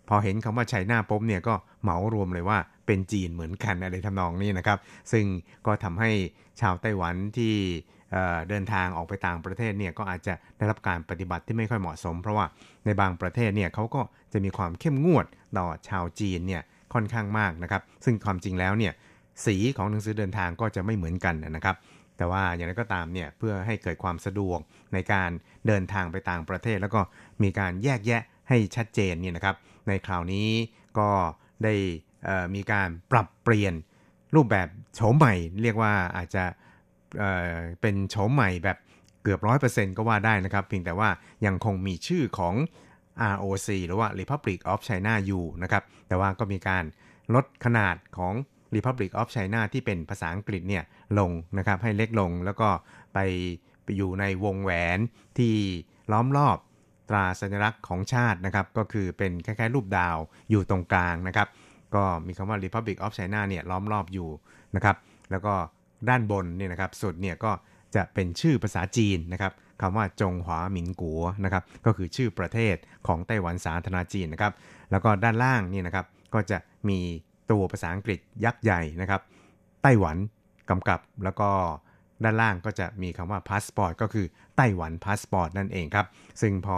พอเห็นคำว่าไชน่าปุ๊บเนี่ยก็เหมารวมเลยว่าเป็นจีนเหมือนกันอะไรทำนองนี้นะครับซึ่งก็ทำให้ชาวไต้หวันที่เดินทางออกไปต่างประเทศเนี่ยก็อาจจะได้รับการปฏิบัติที่ไม่ค่อยเหมาะสมเพราะว่าในบางประเทศเนี่ยเขาก็จะมีความเข้มงวดต่อชาวจีนเนี่ยค่อนข้างมากนะครับซึ่งความจริงแล้วเนี่ยสีของหนังสือเดินทางก็จะไม่เหมือนกันนะครับแต่ว่าอย่างไรก็ตามเนี่ยเพื่อให้เกิดความสะดวกในการเดินทางไปต่างประเทศแล้วก็มีการแยกแยะให้ชัดเจนเนี่ยนะครับในคราวนี้ก็ได้มีการปรับเปลี่ยนรูปแบบโฉมใหม่เรียกว่าอาจจะเป็นโฉมใหม่แบบเกือบ 100% ก็ว่าได้นะครับเพียงแต่ว่ายังคงมีชื่อของ ROC หรือว่า Republic of China อยู่นะครับแต่ว่าก็มีการลดขนาดของRepublic of China ที่เป็นภาษาอังกฤษเนี่ยลงนะครับให้เล็กลงแล้วก็ไปอยู่ในวงแหวนที่ล้อมรอบตราสัญลักษณ์ของชาตินะครับก็คือเป็นคล้ายๆรูปดาวอยู่ตรงกลางนะครับก็มีคำว่า Republic of China เนี่ยล้อมรอบอยู่นะครับแล้วก็ด้านบนเนี่ยนะครับสุดเนี่ยก็จะเป็นชื่อภาษาจีนนะครับคำว่าจงหวาหมินกัวนะครับก็คือชื่อประเทศของไต้หวันสาธารณรัฐจีนนะครับแล้วก็ด้านล่างนี่นะครับก็จะมีตัวภาษาอังกฤษยักษ์ใหญ่นะครับไต้หวันกำกับแล้วก็ด้านล่างก็จะมีคำว่าพาสปอร์ตก็คือไต้หวันพาสปอร์ตนั่นเองครับซึ่งพอ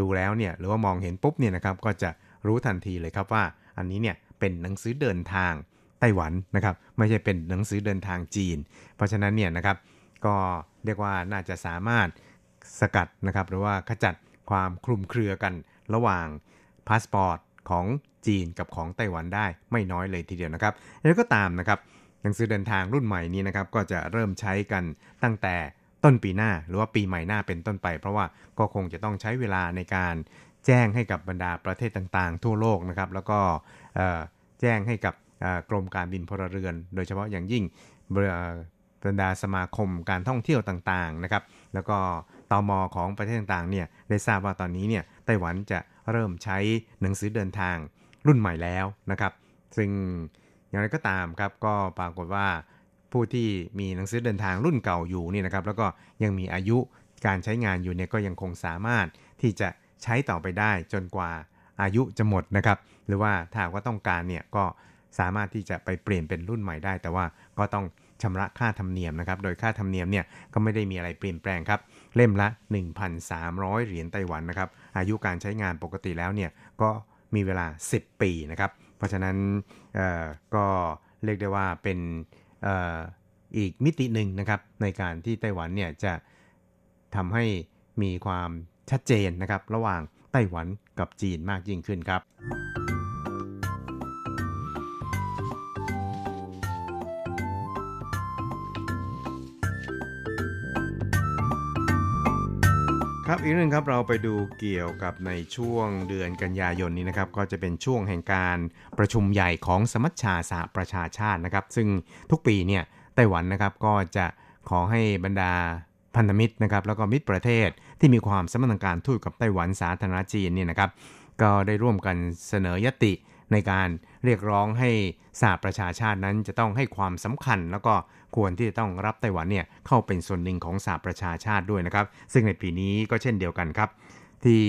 ดูแล้วเนี่ยหรือว่ามองเห็นปุ๊บเนี่ยนะครับก็จะรู้ทันทีเลยครับว่าอันนี้เนี่ยเป็นหนังสือเดินทางไต้หวันนะครับไม่ใช่เป็นหนังสือเดินทางจีนเพราะฉะนั้นเนี่ยนะครับก็เรียกว่าน่าจะสามารถสกัดนะครับหรือว่าขจัดความคลุมเครือกันระหว่างพาสปอร์ตของจีนกับของไต้หวันได้ไม่น้อยเลยทีเดียวนะครับแล้วก็ตามนะครับหนังสือเดินทางรุ่นใหม่นี้นะครับก็จะเริ่มใช้กันตั้งแต่ต้นปีหน้าหรือว่าปีใหม่หน้าเป็นต้นไปเพราะว่าก็คงจะต้องใช้เวลาในการแจ้งให้กับบรรดาประเทศต่างๆทั่วโลกนะครับแล้วก็แจ้งให้กับกรมการบินพลเรือนโดยเฉพาะอย่างยิ่งบรรดาสมาคมการท่องเที่ยวต่างๆนะครับแล้วก็ตม.ของประเทศต่างๆเนี่ยได้ทราบว่าตอนนี้เนี่ยไต้หวันจะเริ่มใช้หนังสือเดินทางรุ่นใหม่แล้วนะครับซึ่งอย่างไรก็ตามครับก็ปรากฏว่าผู้ที่มีหนังสือเดินทางรุ่นเก่าอยู่นี่นะครับแล้วก็ยังมีอายุการใช้งานอยู่เนี่ยก็ยังคงสามารถที่จะใช้ต่อไปได้จนกว่าอายุจะหมดนะครับหรือว่าถ้าว่าต้องการเนี่ยก็สามารถที่จะไปเปลี่ยนเป็นรุ่นใหม่ได้แต่ว่าก็ต้องชำระค่าธรรมเนียมนะครับโดยค่าธรรมเนียมเนี่ยก็ไม่ได้มีอะไรเปลี่ยนแปลงครับเล่มละ 1,300 เหรียญไต้หวันนะครับอายุการใช้งานปกติแล้วเนี่ยก็มีเวลา10ปีนะครับเพราะฉะนั้นก็เรียกได้ว่าเป็นอีกมิติหนึ่งนะครับในการที่ไต้หวันเนี่ยจะทำให้มีความชัดเจนนะครับระหว่างไต้หวันกับจีนมากยิ่งขึ้นครับ ครับอีกเรื่องครับเราไปดูเกี่ยวกับในช่วงเดือนกันยายนนี้นะครับก็จะเป็นช่วงแห่งการประชุมใหญ่ของสมัชชาสหประชาชาตินะครับซึ่งทุกปีเนี่ยไต้หวันนะครับก็จะขอให้บรรดาพันธมิตรนะครับแล้วก็มิตรประเทศที่มีความสัมพันธ์ทางการทูตกับไต้หวันสาธารณรัฐจีนเนี่ยนะครับก็ได้ร่วมกันเสนอยติในการเรียกร้องให้สหประชาชาตินั้นจะต้องให้ความสำคัญแล้วก็ควรที่จะต้องรับไต้หวันเนี่ยเข้าเป็นส่วนหนึ่งของสหประชาชาติด้วยนะครับซึ่งในปีนี้ก็เช่นเดียวกันครับที่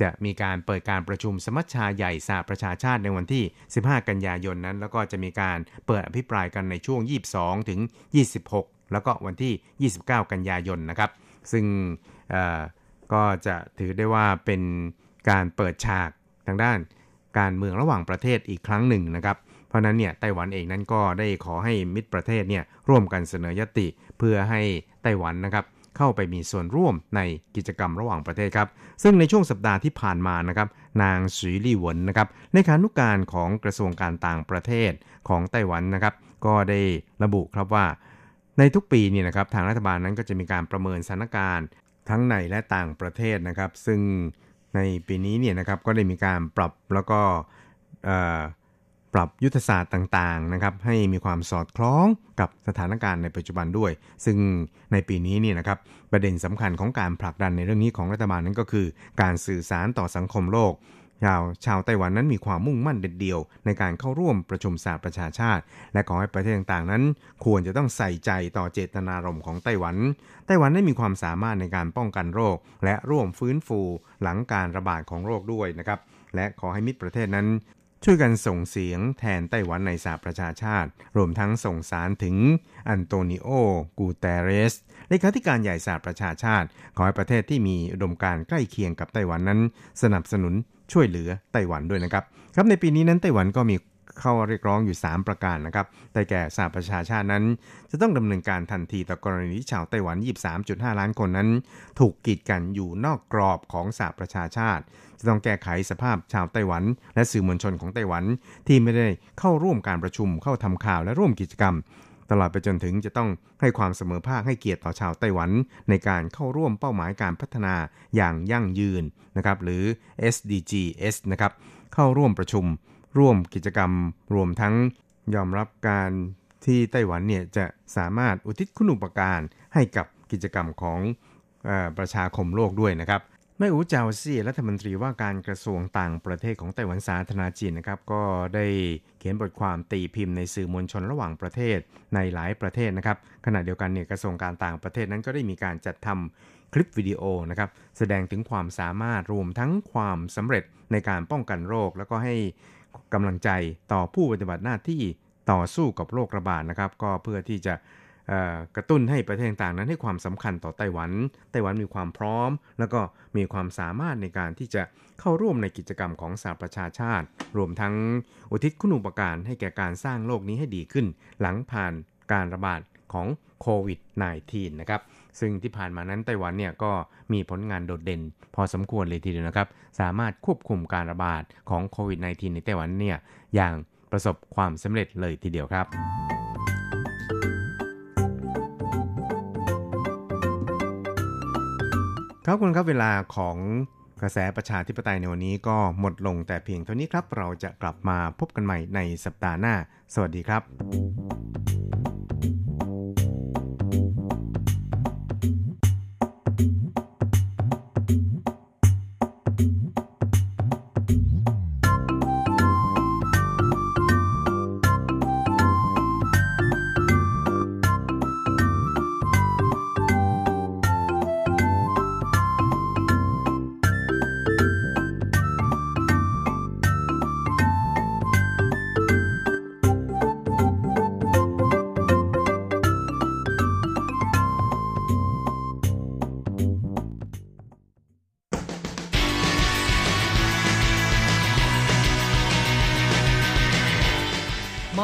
จะมีการเปิดการประชุมสมัชชาใหญ่สหประชาชาติในวันที่15กันยายนนั้นแล้วก็จะมีการเปิดอภิปรายกันในช่วง22ถึง26แล้วก็วันที่29กันยายนนะครับซึ่งก็จะถือได้ว่าเป็นการเปิดฉากทางด้านการเมืองระหว่างประเทศอีกครั้งหนึ่งนะครับเพราะนั้นเนี่ยไต้หวันเองนั้นก็ได้ขอให้มิตรประเทศเนี่ยร่วมกันเสนอยติเพื่อให้ไต้หวันนะครับเข้าไปมีส่วนร่วมในกิจกรรมระหว่างประเทศครับซึ่งในช่วงสัปดาห์ที่ผ่านมานะครับนางซุยลี่หวนนะครับเลขานุการของกระทรวงการต่างประเทศของไต้หวันนะครับก็ได้ระบุครับว่าในทุกปีเนี่ยนะครับทางรัฐบาลนั้นก็จะมีการประเมินสถานการณ์ทั้งในและต่างประเทศนะครับซึ่งในปีนี้เนี่ยนะครับก็ได้มีการปรับแล้วก็ปรับยุทธศาสตร์ต่างๆนะครับให้มีความสอดคล้องกับสถานการณ์ในปัจจุบันด้วยซึ่งในปีนี้เนี่ยนะครับประเด็นสำคัญของการผลักดันในเรื่องนี้ของรัฐบาลนั้นก็คือการสื่อสารต่อสังคมโลกชาวไต้หวันนั้นมีความมุ่งมั่นเด็ดเดี่ยวในการเข้าร่วมประชุมสหประชาชาติและขอให้ประเทศต่างๆนั้นควรจะต้องใส่ใจต่อเจตนารมณ์ของไต้หวันได้มีความสามารถในการป้องกันโรคและร่วมฟื้นฟูหลังการระบาดของโรคด้วยนะครับและขอให้มิตรประเทศนั้นช่วยกันส่งเสียงแทนไต้หวันในสหประชาชาติรวมทั้งส่งสารถึงอันโตนิโอกูเตเรสเลขาธิการใหญ่สหประชาชาติขอให้ประเทศที่มีอุดมการณ์ใกล้เคียงกับไต้หวันนั้นสนับสนุนช่วยเหลือไต้หวันด้วยนะครับครับในปีนี้นั้นไต้หวันก็มีข้อเรียกร้องอยู่3ประการนะครับแต่แก่สหประชาชาตินั้นจะต้องดำเนินการทันทีต่อกรณีที่ชาวไต้หวัน 23.5 ล้านคนนั้นถูกกีดกันอยู่นอกกรอบของสหประชาชาติจะต้องแก้ไขสภาพชาวไต้หวันและสื่อมวลชนของไต้หวันที่ไม่ได้เข้าร่วมการประชุมเข้าทำข่าวและร่วมกิจกรรมตลอดไปจนถึงจะต้องให้ความเสมอภาคให้เกียรติต่อชาวไต้หวันในการเข้าร่วมเป้าหมายการพัฒนาอย่างยั่งยืนนะครับหรือ SDGs นะครับเข้าร่วมประชุมร่วมกิจกรรมรวมทั้งยอมรับการที่ไต้หวันเนี่ยจะสามารถอุทิศคุณูปการให้กับกิจกรรมของประชาคมโลกด้วยนะครับนายอู๋เจาซี่รัฐมนตรีว่าการกระทรวงต่างประเทศของไต้หวันสาธารณรัฐจีนนะครับก็ได้เขียนบทความตีพิมพ์ในสื่อมวลชนระหว่างประเทศในหลายประเทศนะครับขณะเดียวกันเนี่ยกระทรวงการต่างประเทศนั้นก็ได้มีการจัดทำคลิปวิดีโอนะครับแสดงถึงความสามารถรวมทั้งความสำเร็จในการป้องกันโรคแล้วก็ให้กำลังใจต่อผู้ปฏิบัติหน้าที่ต่อสู้กับโรคระบาดนะครับก็เพื่อที่จะกระตุ้นให้ประเทศต่างๆนั้นให้ความสำคัญต่อไต้หวันมีความพร้อมแล้วก็มีความสามารถในการที่จะเข้าร่วมในกิจกรรมของสหประชาชาติรวมทั้งอุทิศคุณูปการให้แก่การสร้างโลกนี้ให้ดีขึ้นหลังผ่านการระบาดของโควิด -19 นะครับซึ่งที่ผ่านมานั้นไต้หวันเนี่ยก็มีผลงานโดดเด่นพอสมควรเลยทีเดียวนะครับสามารถควบคุมการระบาดของโควิด -19 ในไต้หวันเนี่ยอย่างประสบความสำเร็จเลยทีเดียวครับครับคุณครับเวลาของกระแสประชาธิปไตยในวันนี้ก็หมดลงแต่เพียงเท่านี้ครับเราจะกลับมาพบกันใหม่ในสัปดาห์หน้าสวัสดีครับ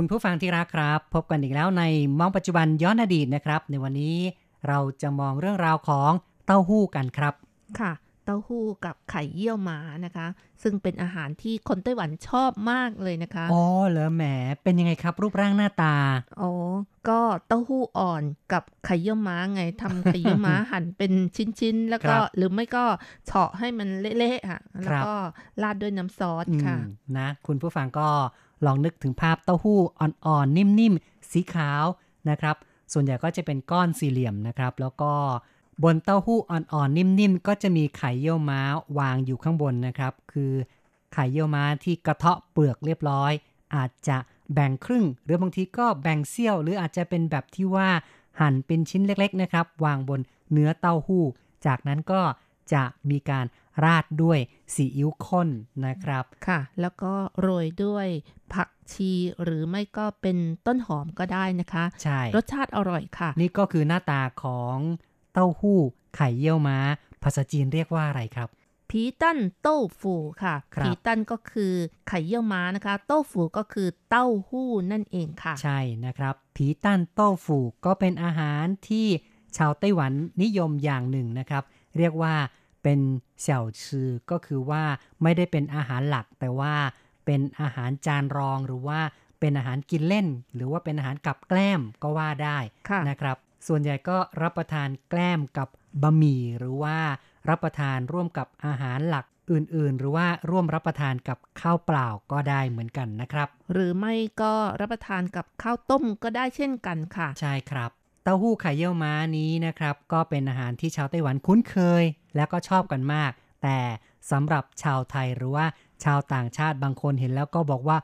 ุณผู้ฟังที่รักครับพบกันอีกแล้วในมองปัจจุบันย้อนอดีตนะครับในวันนี้เราจะมองเรื่องราวของเต้าหู้กันครับค่ะเต้าหู้กับไข่เยี่ยวม้านะคะซึ่งเป็นอาหารที่คนไต้หวันชอบมากเลยนะคะอ๋อเหรอแหมเป็นยังไงครับรูปร่างหน้าตาอ๋อก็เต้าหู้อ่อนกับไข่เยี่ยวม้าไงทำไข่เยี่ยวม้าหั่นเป็นชิ้นๆแล้วก็หรือไม่ก็เฉาะให้มันเละๆค่ะแล้วก็ราดด้วยน้ำซอสค่ะนะคุณผู้ฟังก็ลองนึกถึงภาพเต้าหู้อ่อนๆนิ่มๆสีขาวนะครับส่วนใหญ่ก็จะเป็นก้อนสี่เหลี่ยมนะครับแล้วก็บนเต้าหู้อ่อนๆนิ่มๆก็จะมีไข่เยี่ยวม้าวางอยู่ข้างบนนะครับคือไข่เยี่ยวม้าที่กระเทาะเปลือกเรียบร้อยอาจจะแบ่งครึ่งหรือบางทีก็แบ่งเสี้ยวหรืออาจจะเป็นแบบที่ว่าหั่นเป็นชิ้นเล็กๆนะครับวางบนเนื้อเต้าหู้จากนั้นก็จะมีการราดด้วยซีอิ๊วข้นนะครับค่ะแล้วก็โรยด้วยผักชีหรือไม่ก็เป็นต้นหอมก็ได้นะคะใช่รสชาติอร่อยค่ะนี่ก็คือหน้าตาของเต้าหู้ไข่เยี่ยวม้าภาษาจีนเรียกว่าอะไรครับผีตั้นเต้าฟูค่ะผีตั้นก็คือไข่เยี่ยวม้านะคะเต้าฟูก็คือเต้าหู้นั่นเองค่ะใช่นะครับผีตั้นเต้าฟูก็เป็นอาหารที่ชาวไต้หวันนิยมอย่างหนึ่งนะครับเรียกว่าเป็นเสี่ยวชือก็คือว่าไม่ได้เป็นอาหารหลักแต่ว่าเป็นอาหารจานรองหรือว่าเป็นอาหารกินเล่นหรือว่าเป็นอาหารกับแกล้มก็ว่าได้นะครับส่วนใหญ่ก็รับประทานแกล้มกับบะหมี่หรือว่ารับประทานร่วมกับอาหารหลักอื่นๆหรือว่าร่วมรับประทานกับข้าวเปล่าก็ได้เหมือนกันนะครับหรือไม่ก็รับประทานกับข้าวต้มก็ได้เช่นกันค่ะใช่ครับเต้าหู้ไข่เยี่ยวม้านี้นะครับก็เป็นอาหารที่ชาวไต้หวันคุ้นเคยและก็ชอบกันมากแต่สำหรับชาวไทยหรือว่าชาวต่างชาติบางคนเห็นแล้วก็บอกว่า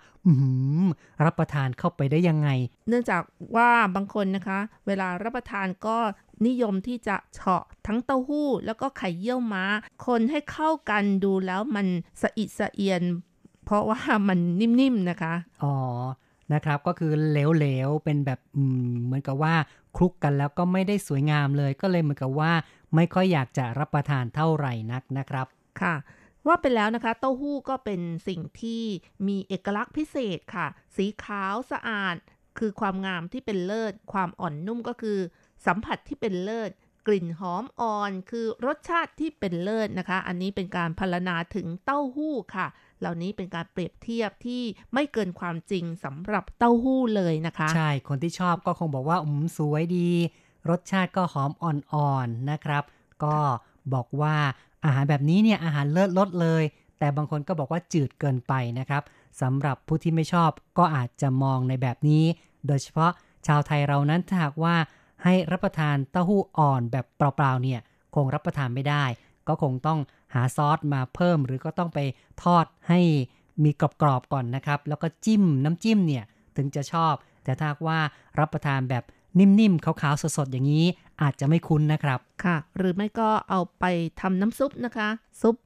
รับประทานเข้าไปได้ยังไงเนื่องจากว่าบางคนนะคะเวลารับประทานก็นิยมที่จะเฉาะทั้งเต้าหู้แล้วก็ไข่เยี่ยวม้าคนให้เข้ากันดูแล้วมันสะอิดสะเอียนเพราะว่ามันนิ่มๆนะคะอ๋อนะครับก็คือเหลวๆเป็นแบบเหมือนกับว่าคลุกกันแล้วก็ไม่ได้สวยงามเลยก็เลยเหมือนกับว่าไม่ค่อยอยากจะรับประทานเท่าไหร่นักนะครับค่ะว่าไปแล้วนะคะเต้าหู้ก็เป็นสิ่งที่มีเอกลักษณ์พิเศษค่ะสีขาวสะอาดคือความงามที่เป็นเลิศความอ่อนนุ่มก็คือสัมผัสที่เป็นเลิศกลิ่นหอมอ่อนคือรสชาติที่เป็นเลิศนะคะอันนี้เป็นการพรรณนาถึงเต้าหู้ค่ะเหล่านี้เป็นการเปรียบเทียบที่ไม่เกินความจริงสำหรับเต้าหู้เลยนะคะใช่คนที่ชอบก็คงบอกว่าสวยดีรสชาติก็หอมอ่อนๆนะครับก็บอกว่าอาหารแบบนี้เนี่ยอาหารเลิศรสเลยแต่บางคนก็บอกว่าจืดเกินไปนะครับสำหรับผู้ที่ไม่ชอบก็อาจจะมองในแบบนี้โดยเฉพาะชาวไทยเรานั้นถ้าหากว่าให้รับประทานเต้าหู้อ่อนแบบเปล่าๆเนี่ยคงรับประทานไม่ได้ก็คงต้องหาซอสมาเพิ่มหรือก็ต้องไปทอดให้มีกรอบๆก่อนนะครับแล้วก็จิ้มน้ำจิ้มเนี่ยถึงจะชอบแต่ถ้าว่ารับประทานแบบนิ่มๆขาวๆสดๆอย่างนี้อาจจะไม่คุ้นนะครับค่ะหรือไม่ก็เอาไปทำน้ำซุปนะคะซุป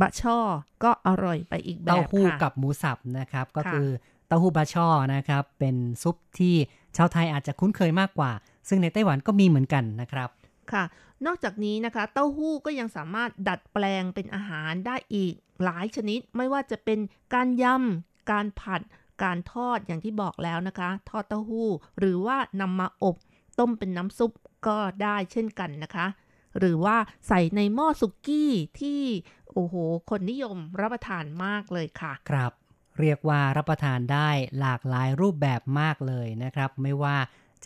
บะช่อก็อร่อยไปอีกแบบค่ะเต้าหู้กับหมูสับนะครับก็คือเต้าหู้บะช่อนะครับเป็นซุปที่ชาวไทยอาจจะคุ้นเคยมากกว่าซึ่งในไต้หวันก็มีเหมือนกันนะครับค่ะนอกจากนี้นะคะเต้าหู้ก็ยังสามารถดัดแปลงเป็นอาหารได้อีกหลายชนิดไม่ว่าจะเป็นการยำการผัดการทอดอย่างที่บอกแล้วนะคะทอดเต้าหู้หรือว่านำมาอบต้มเป็นน้ำซุปก็ได้เช่นกันนะคะหรือว่าใส่ในหม้อสุกี้ที่โอ้โหคนนิยมรับประทานมากเลยค่ะครับเรียกว่ารับประทานได้หลากหลายรูปแบบมากเลยนะครับไม่ว่า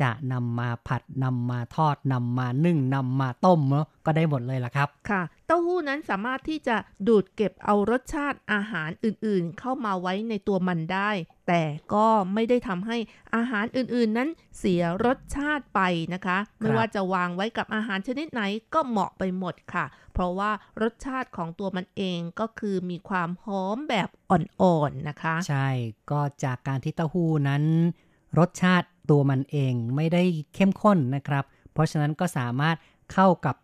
จะนำมาผัดนำมาทอดนำมานึ่งนำมาต้มเนาะก็ได้หมดเลยล่ะครับค่ะเต้าหู้นั้นสามารถที่จะดูดเก็บเอารสชาติอาหารอื่นๆเข้ามาไว้ในตัวมันได้แต่ก็ไม่ได้ทำให้อาหารอื่นๆนั้นเสียรสชาติไปนะคะไม่ว่าจะวางไว้กับอาหารชนิดไหนก็เหมาะไปหมดค่ะเพราะว่ารสชาติของตัวมันเองก็คือมีความหอมแบบอ่อนๆนะคะใช่ก็จากการที่เต้าหู้นั้นรสชาติตัวมันเองไม่ได้เข้มข้นนะครับเพราะฉะนั้นก็สามารถเข้ากับ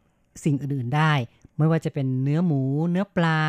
สิ่งอื่นๆได้ไม่ว่าจะเป็นเนื้อหมูเนื้อปลา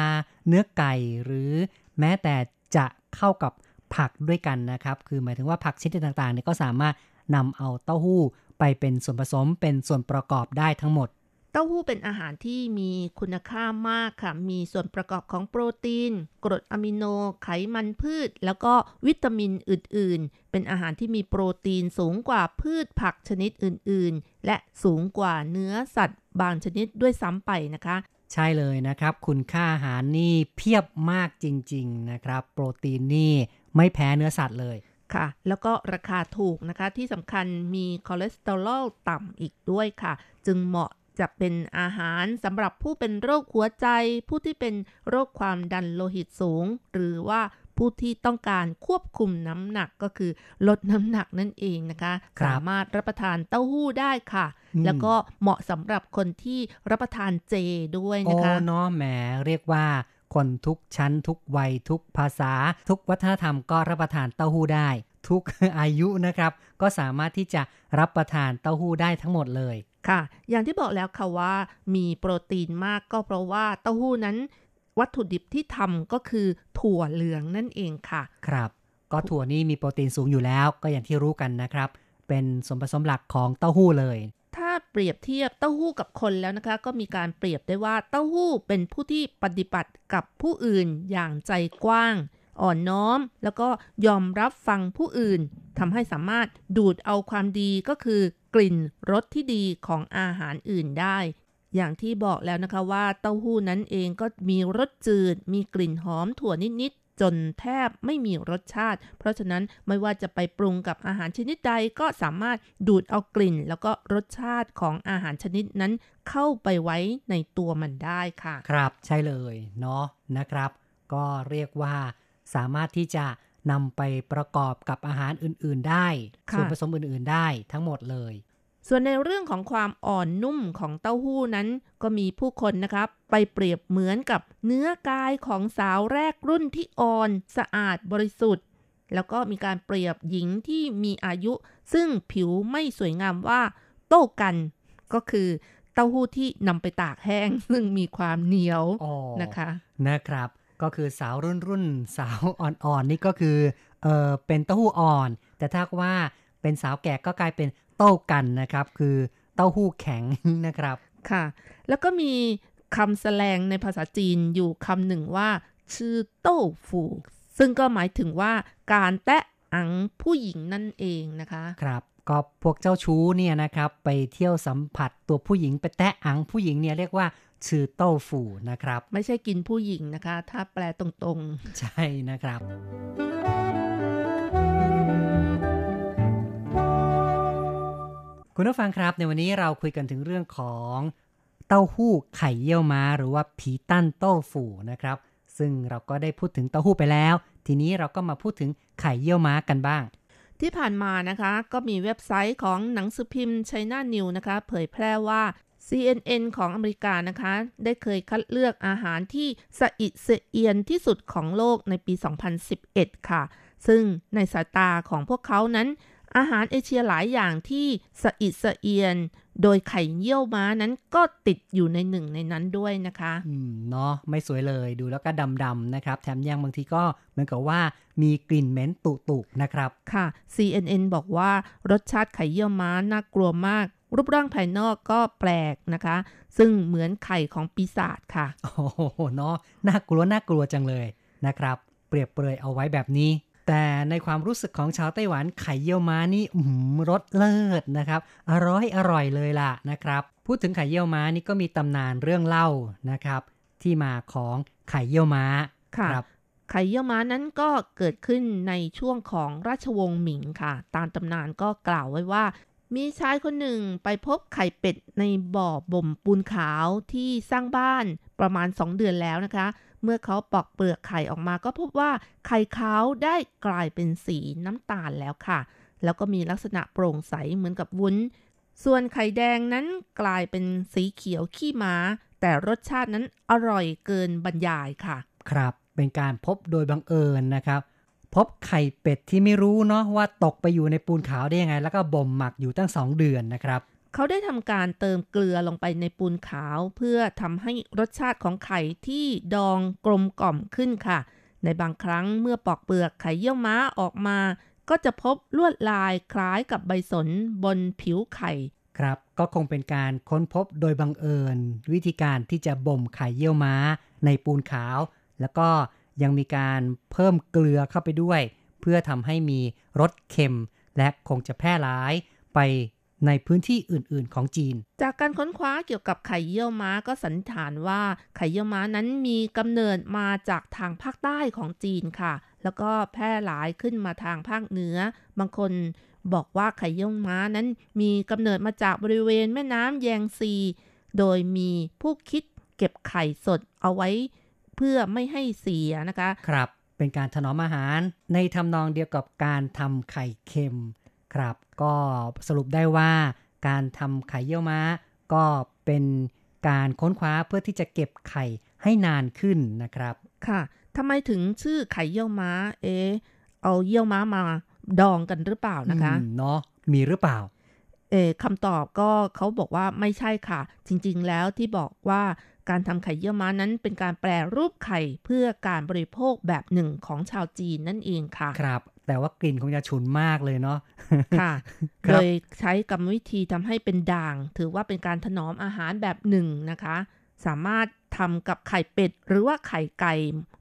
เนื้อไก่หรือแม้แต่จะเข้ากับ ผักด้วยกันนะครับคือหมายถึงว่าผักชนิดต่างๆเนี่ยก็สามารถนำเอาเต้าหู้ไปเป็นส่วนผสมเป็นส่วนประกอบได้ทั้งหมดเต้าหู้เป็นอาหารที่มีคุณค่ามากค่ะมีส่วนประกอบของโปรตีนกรดอะมิโนไขมันพืชแล้วก็วิตามินอื่นๆเป็นอาหารที่มีโปรตีนสูงกว่าพืชผักชนิดอื่นๆและสูงกว่าเนื้อสัตว์บางชนิดด้วยซ้ำไปนะคะใช่เลยนะครับคุณค่าอาหารนี่เพียบมากจริงๆนะครับโปรตีนนี่ไม่แพ้เนื้อสัตว์เลยค่ะแล้วก็ราคาถูกนะคะที่สำคัญมีคอเลสเตอรอลต่ำอีกด้วยค่ะจึงเหมาะจะเป็นอาหารสำหรับผู้เป็นโรคหัวใจผู้ที่เป็นโรคความดันโลหิตสูงหรือว่าผู้ที่ต้องการควบคุมน้ำหนักก็คือลดน้ำหนักนั่นเองนะคะสามารถรับประทานเต้าหู้ได้ค่ะแล้วก็เหมาะสำหรับคนที่รับประทานเจด้วยนะคะโอ้น้อแหมเรียกว่าคนทุกชั้นทุกวัยทุกภาษาทุกวัฒนธรรมก็รับประทานเต้าหู้ได้ทุกอายุนะครับก็สามารถที่จะรับประทานเต้าหู้ได้ทั้งหมดเลยค่ะอย่างที่บอกแล้วค่ะว่ามีโปรตีนมากก็เพราะว่าเต้าหู้นั้นวัตถุดิบที่ทำก็คือถั่วเหลืองนั่นเองค่ะครับก็ถั่วนี้มีโปรตีนสูงอยู่แล้วก็อย่างที่รู้กันนะครับเป็นส่วนผสมหลักของเต้าหู้เลยถ้าเปรียบเทียบเต้าหู้กับคนแล้วนะคะก็มีการเปรียบได้ว่าเต้าหู้เป็นผู้ที่ปฏิบัติกับผู้อื่นอย่างใจกว้างอ่อนน้อมแล้วก็ยอมรับฟังผู้อื่นทำให้สามารถดูดเอาความดีก็คือกลิ่นรสที่ดีของอาหารอื่นได้อย่างที่บอกแล้วนะคะว่าเต้าหู้นั้นเองก็มีรสจืดมีกลิ่นหอมถั่วนิดๆจนแทบไม่มีรสชาติเพราะฉะนั้นไม่ว่าจะไปปรุงกับอาหารชนิดใดก็สามารถดูดเอากลิ่นแล้วก็รสชาติของอาหารชนิดนั้นเข้าไปไว้ในตัวมันได้ค่ะครับใช่เลยเนาะนะครับก็เรียกว่าสามารถที่จะนำไปประกอบกับอาหารอื่นๆได้ส่วนผสมอื่นๆได้ทั้งหมดเลยส่วนในเรื่องของความอ่อนนุ่มของเต้าหู้นั้นก็มีผู้คนนะครับไปเปรียบเหมือนกับเนื้อกายของสาวแรกรุ่นที่อ่อนสะอาดบริสุทธิ์แล้วก็มีการเปรียบหญิงที่มีอายุซึ่งผิวไม่สวยงามว่าโต้กันก็คือเต้าหู้ที่นำไปตากแห้งซึ่งมีความเหนียวนะคะนะครับก็คือสาวรุ่นสาวอ่อนๆนี่ก็คือเป็นเต้าหู้อ่อนแต่ถ้าว่าเป็นสาวแก่ก็กลายเป็นเต้ากันนะครับคือเต้าหู้แข็งนะครับค่ะแล้วก็มีคำแสลงในภาษาจีนอยู่คำหนึ่งว่าชื่อเต้าฝูซึ่งก็หมายถึงว่าการแตะอังผู้หญิงนั่นเองนะคะครับก็พวกเจ้าชู้เนี่ยนะครับไปเที่ยวสัมผัสตัวผู้หญิงไปแตะอังผู้หญิงเนี่ยเรียกว่าชื่อเต้าฝูนะครับไม่ใช่กินผู้หญิงนะคะถ้าแปลตรงๆใช่นะครับคุณผู้ฟังครับในวันนี้เราคุยกันถึงเรื่องของเต้าหู้ไข่เยี่ยวม้าหรือว่าผีตั้นเต้าฝูนะครับซึ่งเราก็ได้พูดถึงเต้าหู้ไปแล้วทีนี้เราก็มาพูดถึงไข่เยี่ยวม้ากันบ้างที่ผ่านมานะคะก็มีเว็บไซต์ของหนังสือพิมพ์ China News นะคะเผยแพร่ว่า CNN ของอเมริกานะคะได้เคยคัดเลือกอาหารที่สะอิดสะเอียนที่สุดของโลกในปี 2011 ค่ะซึ่งในสายตาของพวกเขานั้นอาหารเอเชียหลายอย่างที่สะอิดสะเอียนโดยไข่เยี่ยวม้านั้นก็ติดอยู่ในหนึ่งในนั้นด้วยนะคะเนาะไม่สวยเลยดูแล้วก็ดำๆนะครับแถมยังบางทีก็เหมือนกับว่ามีกลิ่นเหม็นตุๆนะครับค่ะ CNN บอกว่ารสชาติไข่เยี่ยวม้าน่ากลัวมากรูปร่างภายนอกก็แปลกนะคะซึ่งเหมือนไข่ของปีศาจค่ะโอ้โหเนาะน่ากลัวจังเลยนะครับเปรียบเปรยเอาไว้แบบนี้แต่ในความรู้สึกของชาวไต้หวันไข่เยี่ยวม้านี่รสเลิศนะครับอร่อยเลยล่ะนะครับพูดถึงไข่เยี่ยวม้านี่ก็มีตำนานเรื่องเล่านะครับที่มาของไข่เยี่ยวม้าครับไข่เยี่ยวม้านั้นก็เกิดขึ้นในช่วงของราชวงศ์หมิงค่ะตามตำนานก็กล่าวไว้ว่ามีชายคนหนึ่งไปพบไข่เป็ดในบ่อบ่มปูนขาวที่สร้างบ้านประมาณ2เดือนแล้วนะคะเมื่อเขาปอกเปลือกไข่ออกมาก็พบว่าไข่ขาวได้กลายเป็นสีน้ำตาลแล้วค่ะแล้วก็มีลักษณะโปร่งใสเหมือนกับวุ้นส่วนไข่แดงนั้นกลายเป็นสีเขียวขี้ม้าแต่รสชาตินั้นอร่อยเกินบรรยายค่ะครับเป็นการพบโดยบังเอิญนะครับพบไข่เป็ดที่ไม่รู้เนาะว่าตกไปอยู่ในปูนขาวได้ยังไงแล้วก็บ่มหมักอยู่ตั้ง2เดือนนะครับเขาได้ทำการเติมเกลือลงไปในปูนขาวเพื่อทำให้รสชาติของไข่ที่ดองกลมกล่อมขึ้นค่ะ ในบางครั้งเมื่อปอกเปลือกไข่เยี่ยวม้าออกมาก็จะพบลวดลายคล้ายกับใบสนบนผิวไข่ครับก็คงเป็นการค้นพบโดยบังเอิญวิธีการที่จะบ่มไข่เยี่ยวม้าในปูนขาวแล้วก็ยังมีการเพิ่มเกลือเข้าไปด้วยเพื่อทำให้มีรสเค็มและคงจะแพร่หลายไปในพื้นที่อื่นๆของจีนจากการค้นคว้าเกี่ยวกับไข่เยี่ยวม้าก็สันนิษฐานว่าไข่เยี่ยวม้านั้นมีกำเนิดมาจากทางภาคใต้ของจีนค่ะแล้วก็แพร่หลายขึ้นมาทางภาคเหนือบางคนบอกว่าไข่เยี่ยวม้านั้นมีกำเนิดมาจากบริเวณแม่น้ำแยงซีโดยมีผู้คิดเก็บไข่สดเอาไว้เพื่อไม่ให้เสียนะคะครับเป็นการถนอมอาหารในทำนองเดียวกับการทำไข่เค็มครับก็สรุปได้ว่าการทำไข่เยี่ยวม้าก็เป็นการค้นคว้าเพื่อที่จะเก็บไข่ให้นานขึ้นนะครับค่ะทำไมถึงชื่อไข่เยี่ยวม้าเอาเยี่ยวม้ามาดองกันหรือเปล่านะคะเนาะมีหรือเปล่าคำตอบก็เขาบอกว่าไม่ใช่ค่ะจริงๆแล้วที่บอกว่าการทำไข่เยี่ยวม้านั้นเป็นการแปรรูปไข่เพื่อการบริโภคแบบหนึ่งของชาวจีนนั่นเองค่ะครับแต่ว่ากลิ่นคงจะฉุนมากเลยเนาะค่ะเลยใช้กรรมวิธีทำให้เป็นด่างถือว่าเป็นการถนอมอาหารแบบหนึ่งนะคะสามารถทำกับไข่เป็ดหรือว่าไข่ไก่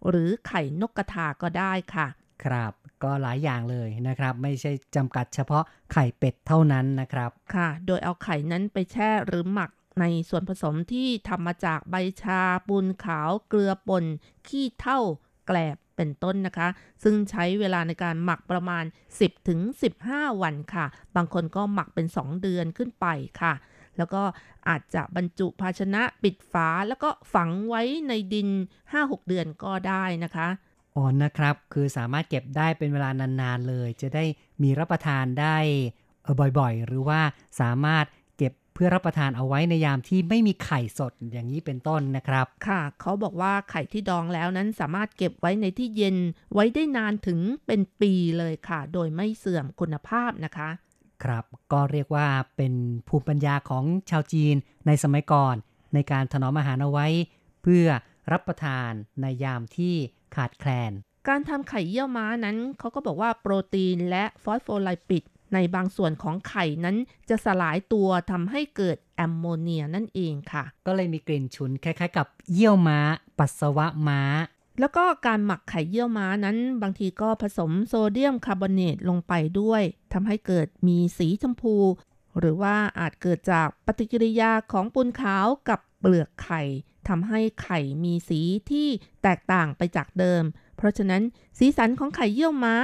หรือไข่นกกระทาก็ได้ค่ะครับก็หลายอย่างเลยนะครับไม่ใช่จำกัดเฉพาะไข่เป็ดเท่านั้นนะครับค่ะโดยเอาไข่นั้นไปแช่หรือหมักในส่วนผสมที่ทำมาจากใบชาปูนขาวเกลือป่นขี้เถ้าแกลบเป็นต้นนะคะซึ่งใช้เวลาในการหมักประมาณ 10-15 วันค่ะบางคนก็หมักเป็น 2 เดือนขึ้นไปค่ะแล้วก็อาจจะบรรจุภาชนะปิดฝาแล้วก็ฝังไว้ในดิน 5-6 เดือนก็ได้นะคะอ๋อนะครับคือสามารถเก็บได้เป็นเวลานานๆเลยจะได้มีรับประทานได้บ่อยๆหรือว่าสามารถเก็บเพื่อรับประทานเอาไว้ในยามที่ไม่มีไข่สดอย่างนี้เป็นต้นนะครับค่ะเขาบอกว่าไข่ที่ดองแล้วนั้นสามารถเก็บไว้ในที่เย็นไว้ได้นานถึงเป็นปีเลยค่ะโดยไม่เสื่อมคุณภาพนะคะครับก็เรียกว่าเป็นภูมิปัญญาของชาวจีนในสมัยก่อนในการถนอมอาหารเอาไว้เพื่อรับประทานในยามที่ขาดแคลนการทำไข่เยี่ยวม้านั้นเขาก็บอกว่าโปรตีนและฟอสโฟไลปิดในบางส่วนของไข่นั้นจะสลายตัวทำให้เกิดแอมโมเนียนั่นเองค่ะก็เลยมีกลิ่นฉุนคล้ายๆกับเยี่ยวม้าปัสสาวะม้าแล้วก็การหมักไข่เยี่ยวม้านั้นบางทีก็ผสมโซเดียมคาร์บอเนตลงไปด้วยทำให้เกิดมีสีชมพูหรือว่าอาจเกิดจากปฏิกิริยาของปูนขาวกับเปลือกไข่ทำให้ไข่มีสีที่แตกต่างไปจากเดิมเพราะฉะนั้นสีสันของไข่เยี่ยวม้า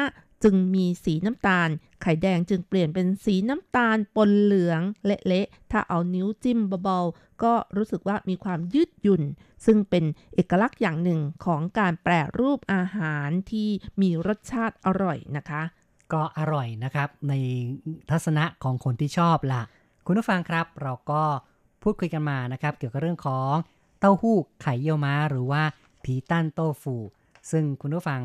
จึงมีสีน้ำตาลไข่แดงจึงเปลี่ยนเป็นสีน้ำตาลปนเหลืองเละๆถ้าเอานิ้วจิ้มเบาๆก็รู้สึกว่ามีความยืดหยุ่นซึ่งเป็นเอกลักษณ์อย่างหนึ่งของการแปรรูปอาหารที่มีรสชาติอร่อยนะคะก็อร่อยนะครับในทัศนะของคนที่ชอบล่ะคุณผู้ฟังครับเราก็พูดคุยกันมานะครับเกี่ยวกับเรื่องของเต้าหู้ไข่เยี่ยวม้าหรือว่าผีตั้นโต้ฟูซึ่งคุณผู้ฟัง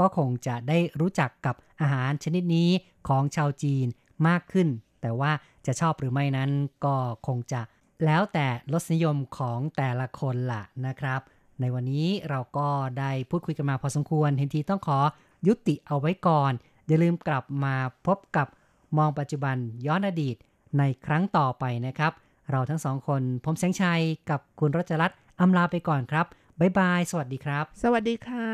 ก็คงจะได้รู้จักกับอาหารชนิดนี้ของชาวจีนมากขึ้นแต่ว่าจะชอบหรือไม่นั้นก็คงจะแล้วแต่รสนิยมของแต่ละคนล่ะนะครับในวันนี้เราก็ได้พูดคุยกันมาพอสมควรทีนี้ต้องขอยุติเอาไว้ก่อนอย่าลืมกลับมาพบกับมองปัจจุบันย้อนอดีตในครั้งต่อไปนะครับเราทั้งสองคนผมแสงชัยกับคุณรัชรัตน์อำลาไปก่อนครับบ๊ายบายสวัสดีครับสวัสดีค่ะ